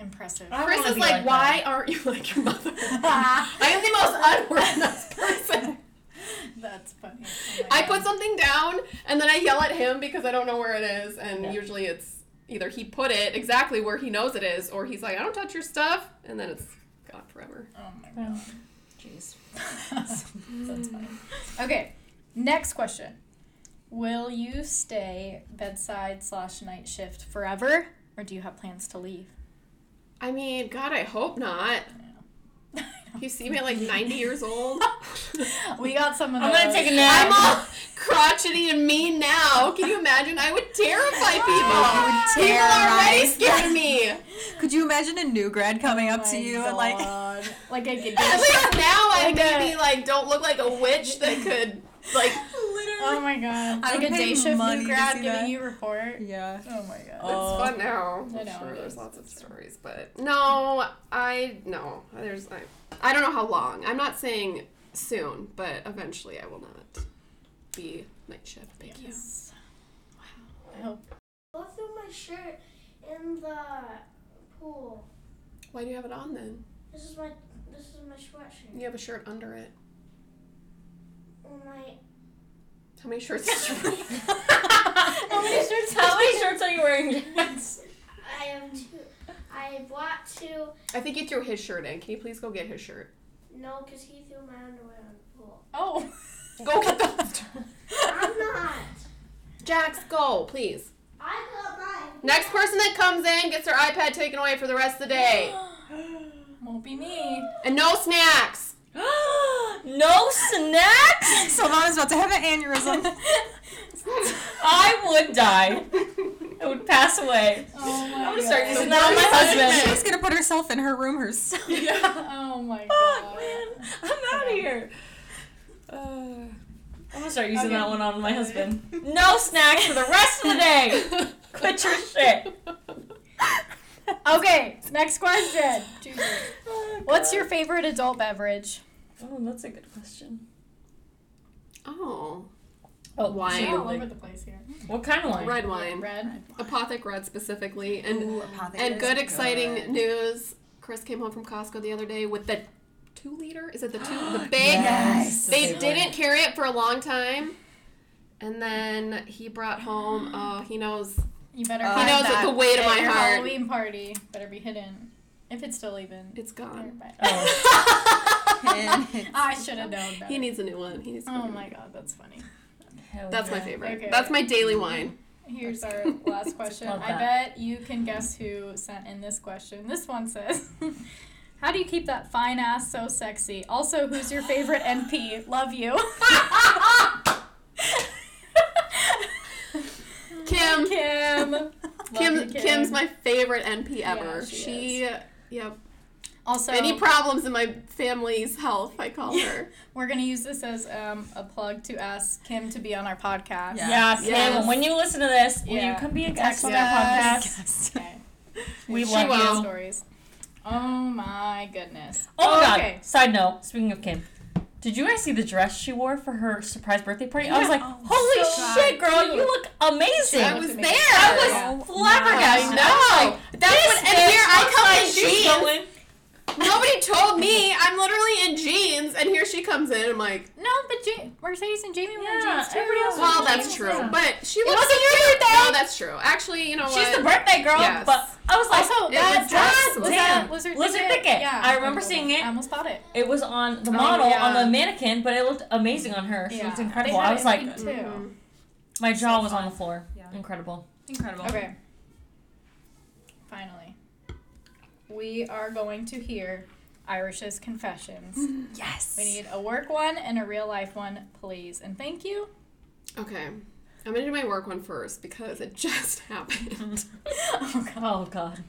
Impressive. Chris is like, like why aren't you like your mother? I am the most unorganized person. That's funny. Oh I put something down and then I yell at him because I don't know where it is, and yeah. usually it's either he put it exactly where he knows it is, or he's like, I don't touch your stuff, and then it's gone forever. Oh my god. Jeez. That's, that's funny. Okay, next question. Will you stay bedside slash night shift forever, or do you have plans to leave? I mean, God, I hope not. You see me at like ninety years old. We got some of those. I'm gonna take a nap. I'm all crotchety and mean now. Can you imagine? I would terrify people. Oh, you would people are already scared of me. Could you imagine a new grad coming up oh to you God. And like, like I could. At least now I like maybe like don't look like a witch that could like. Literally. Oh my God. Like a day shift new grad giving that. You a report. Yeah. Oh my God. Oh. It's fun now. I know. Sure, there's lots of stories, but no, I no. There's like. I don't know how long. I'm not saying soon, but eventually I will not be night shift. Thank yes. you. Wow. I hope. I left my shirt in the pool. Why do you have it on then? This is my this is my sweatshirt. You have a shirt under it. My. How many shirts? Are you wearing? How many shirts? How many shirts are you wearing? I have two. I bought two. I think you threw his shirt in. Can you please go get his shirt? No, because he threw my underwear on the pool. Oh. Go get those. I'm not. Jax, go, please. I got mine. Next person that comes in gets their iPad taken away for the rest of the day. Won't be me. And no snacks. No snacks? So mom is about to have an aneurysm. I would die. I would pass away. Oh my I'm gonna start using that on my husband. She's gonna put herself in her room herself. Yeah. Oh my god. Oh man, I'm out of here. Uh, I'm gonna start using okay. that one on my husband. No snacks for the rest of the day. Quit your shit. Okay, next question. Oh, what's your favorite adult beverage? Oh, that's a good question. Oh. Oh, wine. All over the place here. What kind of wine? Red wine. Red. Red wine. Apothic Red specifically. And Ooh, Apothic and good, exciting good. news. Chris came home from Costco the other day with the two liter. Is it the two? The big. Yes. They the didn't one. carry it for a long time. And then he brought home, oh, he knows. You better. Uh, he knows that the weight of my heart. Halloween party better be hidden. If it's still even. It's gone. Oh. I should have known better. He needs a new one. He needs. Oh my god, that's funny. Hell that's yeah. my favorite. Okay. That's my daily wine. Here's our last question. I bet you can guess who sent in this question. This one says, how do you keep that fine ass so sexy? Also, who's your favorite N P? Love you. Kim. Kim. Kim. Kim's my favorite N P ever. Yeah, she, she yep. Yeah. Also, any problems in my family's health, I call yeah. her. We're going to use this as um, a plug to ask Kim to be on our podcast. Yes. Yes. yes. Kim, when you listen to this, will yeah. you come be a guest Text on us. our podcast? Okay. We love you. Stories. Oh, my goodness. Oh, my okay. God. Side note, speaking of Kim. Did you guys see the dress she wore for her surprise birthday party? Yeah. I was like, holy so shit, girl, cute. you look amazing. I was there. I was yeah. flabbergasted. No. I was like, that's what, and here I come like in jeans. Going. Nobody told me. I'm literally in jeans, and here she comes in. I'm like, no, but Je- Mercedes and Jamie yeah, were in jeans too. Everybody else well, that's jeans. true. Yeah. But she looks wasn't your birthday. No, that's true. Actually, you know She's what? She's the birthday girl, yes. but I was like, also, that dress was that Lizard Thicket. Yeah, I remember I seeing it. I almost bought it. It was on the model, oh, yeah. on the mannequin, but it looked amazing on her. She yeah. looked incredible. I was like, mm-hmm. my jaw so was fun. on the floor. Yeah. Incredible. Incredible. Okay. Finally, we are going to hear Irish's confessions. Yes. We need a work one and a real life one, please. And thank you. Okay. I'm going to do my work one first because it just happened. Oh, God. Oh, God.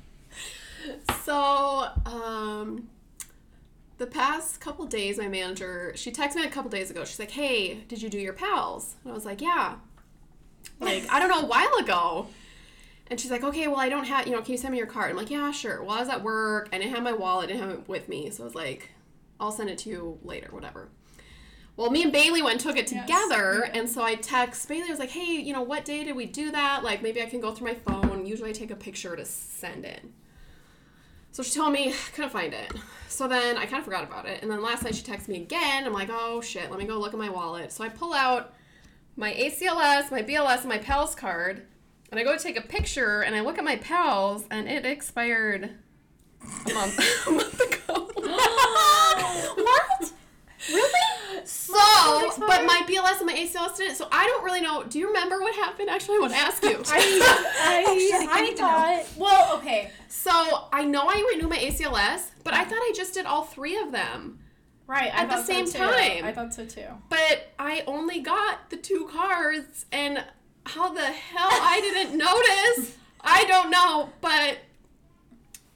So, um, the past couple days, my manager, she texted me a couple days ago. She's like, hey, did you do your pals? And I was like, yeah. Like, I don't know, a while ago. And she's like, okay, well, I don't have, you know, can you send me your card? I'm like, yeah, sure. Well, I was at work. I didn't have my wallet. I didn't have it with me. So I was like, I'll send it to you later, whatever. Well, me and Bailey went and took it together, yes. and so I text Bailey. I was like, hey, you know, what day did we do that? Like, maybe I can go through my phone. Usually I take a picture to send in. So she told me, couldn't find it. So then I kind of forgot about it. And then last night she texted me again. I'm like, oh, shit, let me go look at my wallet. So I pull out my A C L S, my B L S, and my PALS card, and I go to take a picture, and I look at my PALS, and it expired a month, a month ago. What? Really? So, but my B L S and my A C L S didn't, so I don't really know. Do you remember what happened? Actually, I want to ask you. I, I, I thought, well, okay. So, I know I renewed my A C L S, but I thought I just did all three of them. Right. At the same time. I thought so, too. But I only got the two cards, and how the hell I didn't notice, I don't know, but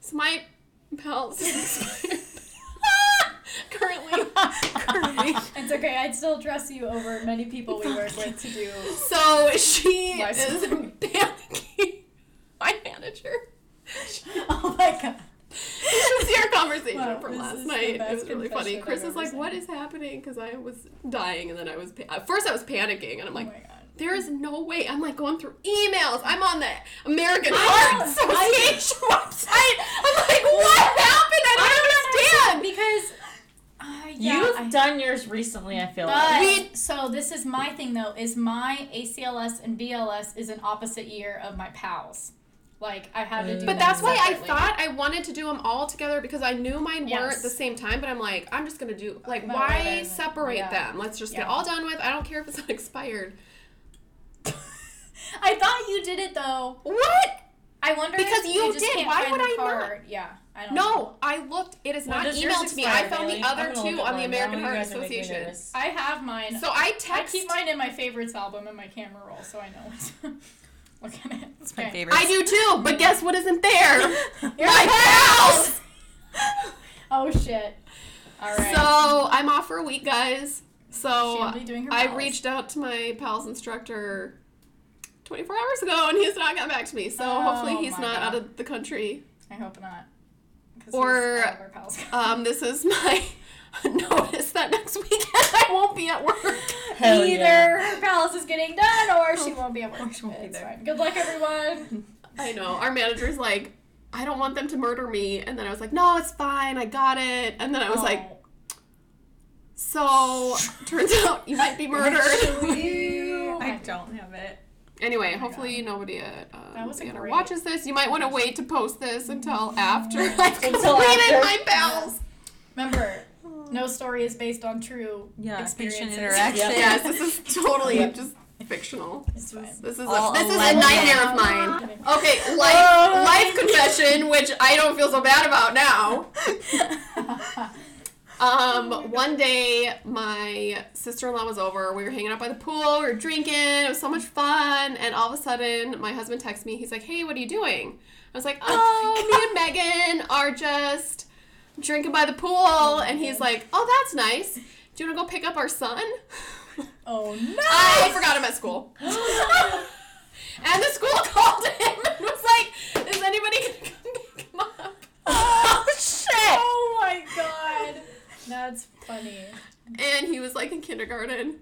it's my pals expired. Currently, currently, it's okay. I'd still dress you over many people we work with to do. So she is panicking. My manager. Oh my god! This is your conversation wow, from last night. It was really funny. Chris is like, "What is happening?" Because I was dying, and then I was pa- first I was panicking, and I'm like, oh "There is no way." I'm like going through emails. I'm on the American Heart Association website. I'm like, "What happened? I don't, I don't understand. understand because." Uh, yeah, You've I, done yours recently, I feel but, like. So this is my thing, though, is my A C L S and B L S is an opposite year of my PALS. Like, I had to do But that's why separately. I thought I wanted to do them all together because I knew mine yes. weren't at the same time, but I'm like, I'm just going to do, like, no, why then, separate yeah. them? Let's just yeah. get all done with. I don't care if it's not expired. I thought you did it, though. What? I wonder because if you, you just did. Can't Why find would the I card. Not? Yeah, I don't. No, know. I looked. It is well, not emailed to me. I found really? the other two on the American Heart Association. I have mine. So I text. I keep mine in my favorites album in my camera roll, so I know what's looking at it. It's okay. my favorite. I do too, but guess what isn't there? My pals. Oh shit! All right. So I'm off for a week, guys. So I reached out to my pals instructor twenty-four hours ago, and he's not gotten back to me, so oh, hopefully he's not God. out of the country. I hope not. Or, um, this is my notice that next weekend I won't be at work. Hell Either yeah. her palace is getting done or she won't be at work. She won't be there. Fine. Good luck, everyone. I know. Our manager's like, I don't want them to murder me. And then I was like, no, it's fine. I got it. And then I was oh. like, so turns out you might be murdered. I don't have it. Anyway, oh hopefully God. nobody at uh, Banner watches this. You might want to wait to post this until after I've completed my bells. Remember, no story is based on true yeah, experiences. Patient interaction. Yep. Yes, this is totally yep. just fictional. It's fine. This is All a, this is a nightmare of mine. Okay, life, oh, life confession, which I don't feel so bad about now. Um, oh one day, my sister-in-law was over, we were hanging out by the pool, we were drinking, it was so much fun, and all of a sudden, my husband texts me, he's like, hey, what are you doing? I was like, oh, me and Megan are just drinking by the pool, and he's like, oh, that's nice, do you want to go pick up our son? Oh, no! I forgot him at school. And the school called him and was like, is anybody going to come pick him up? Oh, shit! Oh, my God. That's funny. And he was, like, in kindergarten.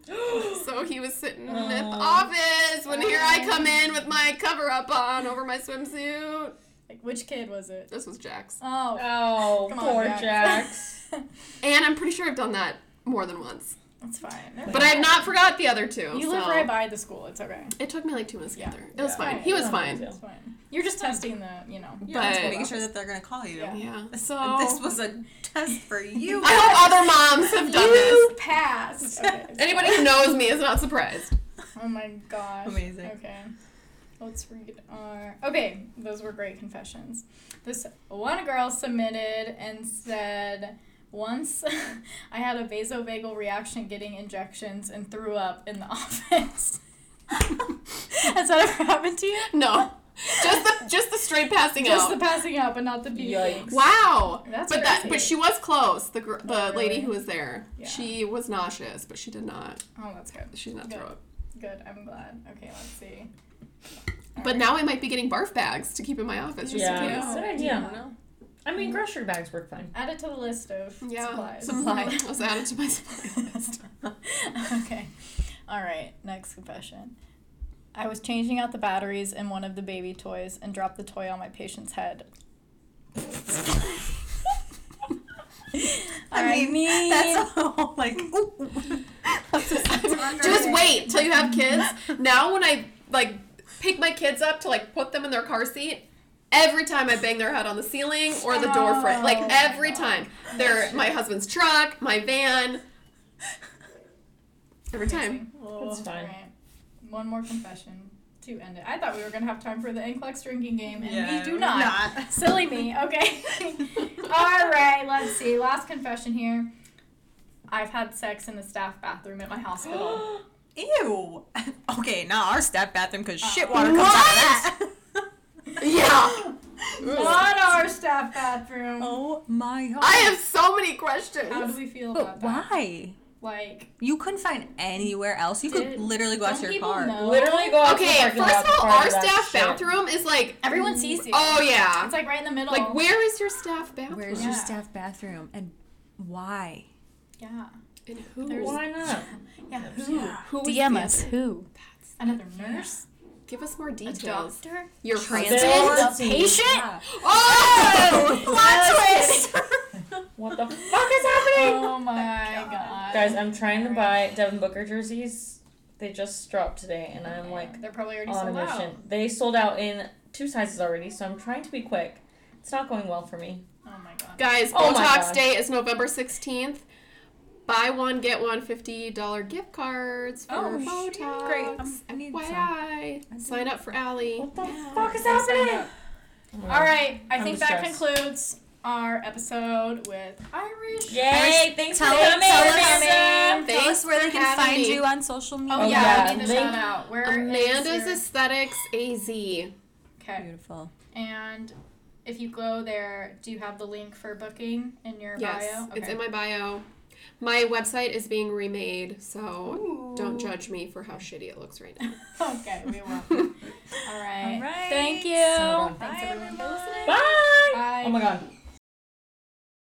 So he was sitting oh. at the office when oh. here I come in with my cover-up on over my swimsuit. Like, which kid was it? This was Jax. Oh. Oh, come poor on, Jax. Jax. And I'm pretty sure I've done that more than once. That's fine. They're but fine. I have not forgot the other two. You so. live right by the school. It's okay. It took me, like, two minutes to yeah. get there. It yeah. was fine. Right. He was fine. It was fine. You're just testing the, you know. You're but, just making sure that they're going to call you. Yeah. yeah. So this was a test for you. I hope other moms have done you this. You passed. Okay, so. Anybody who knows me is not surprised. Oh, my gosh. Amazing. Okay. Let's read our... Okay. Those were great confessions. This one girl submitted and said... Once, I had a vasovagal reaction getting injections and threw up in the office. Has that ever happened to you? No. Just the just the straight passing just out. Just the passing out, but not the peeing. Wow. That's but that, but she was close, the gr- the oh, really? lady who was there. Yeah. She was nauseous, but she did not. Oh, that's good. She did not good. throw up. Good. I'm glad. Okay, let's see. All but right. now I might be getting barf bags to keep in my office just yeah. in case. That's a good idea. I don't know. I mean, grocery bags work fine. Add it to the list of yeah, supplies. Supplies. Let's add it to my supply list. Okay. All right. Next confession. I was changing out the batteries in one of the baby toys and dropped the toy on my patient's head. I mean, that's a whole, like, just wait till you have kids. Now when I, like, pick my kids up to, like, put them in their car seat, every time I bang their head on the ceiling or the door frame, like every time, they're my husband's truck, my van, every time. It's fine. Right. One more confession to end it. I thought we were gonna have time for the N C L E X drinking game, and yeah, we do not. not. Silly me. Okay. All right. Let's see. Last confession here. I've had sex in the staff bathroom at my hospital. Ew. Okay. Not our staff bathroom because uh, shit water comes what? out of that. Yeah. Not our staff bathroom. Oh my God. I have so many questions. How do we feel but about that? Why? Like, you couldn't find anywhere else. You did, could literally go out to your car. Know. Literally go out okay, to your car. Okay, first of all, our staff bathroom is like. Everyone sees you. Oh, yeah. It's like right in the middle. Like, where is your staff bathroom? Where's yeah. your staff bathroom? And why? Yeah. And who? There's, why not? Yeah, who? Yeah. who D M us. Who? That's another nurse? Yeah. Give us more details. A doctor? Your husband? A patient? Yeah. Oh! Plot twist! What the fuck is happening? Oh my God. God. Guys, I'm trying to buy Devin Booker jerseys. They just dropped today, and I'm like, they're probably already sold out. They sold out in two sizes already, so I'm trying to be quick. It's not going well for me. Oh my God. Guys, oh Botox Day is November sixteenth. Buy one, get one, fifty dollars gift cards for oh, Botox. Shit. Great. Um, I need Y I. Some. Sign up for Allie. What the yeah. fuck is happening? All right. I I'm think that stressed. concludes our episode with Irish. Yay. Irish. Thanks tell for coming. Tell, tell, us, tell Thanks us where they can find me. you on social media. Oh, yeah. yeah. I need the shout out. Where Amanda's Aesthetics A Z. Okay. Beautiful. And... if you go there, do you have the link for booking in your yes, bio? Yes, okay. It's in my bio. My website is being remade, so Ooh. Don't judge me for how shitty it looks right now. Okay, we will. All right. All right. Thank you. So, thanks, Bye, everyone, for listening. Bye. Bye. Oh, my God.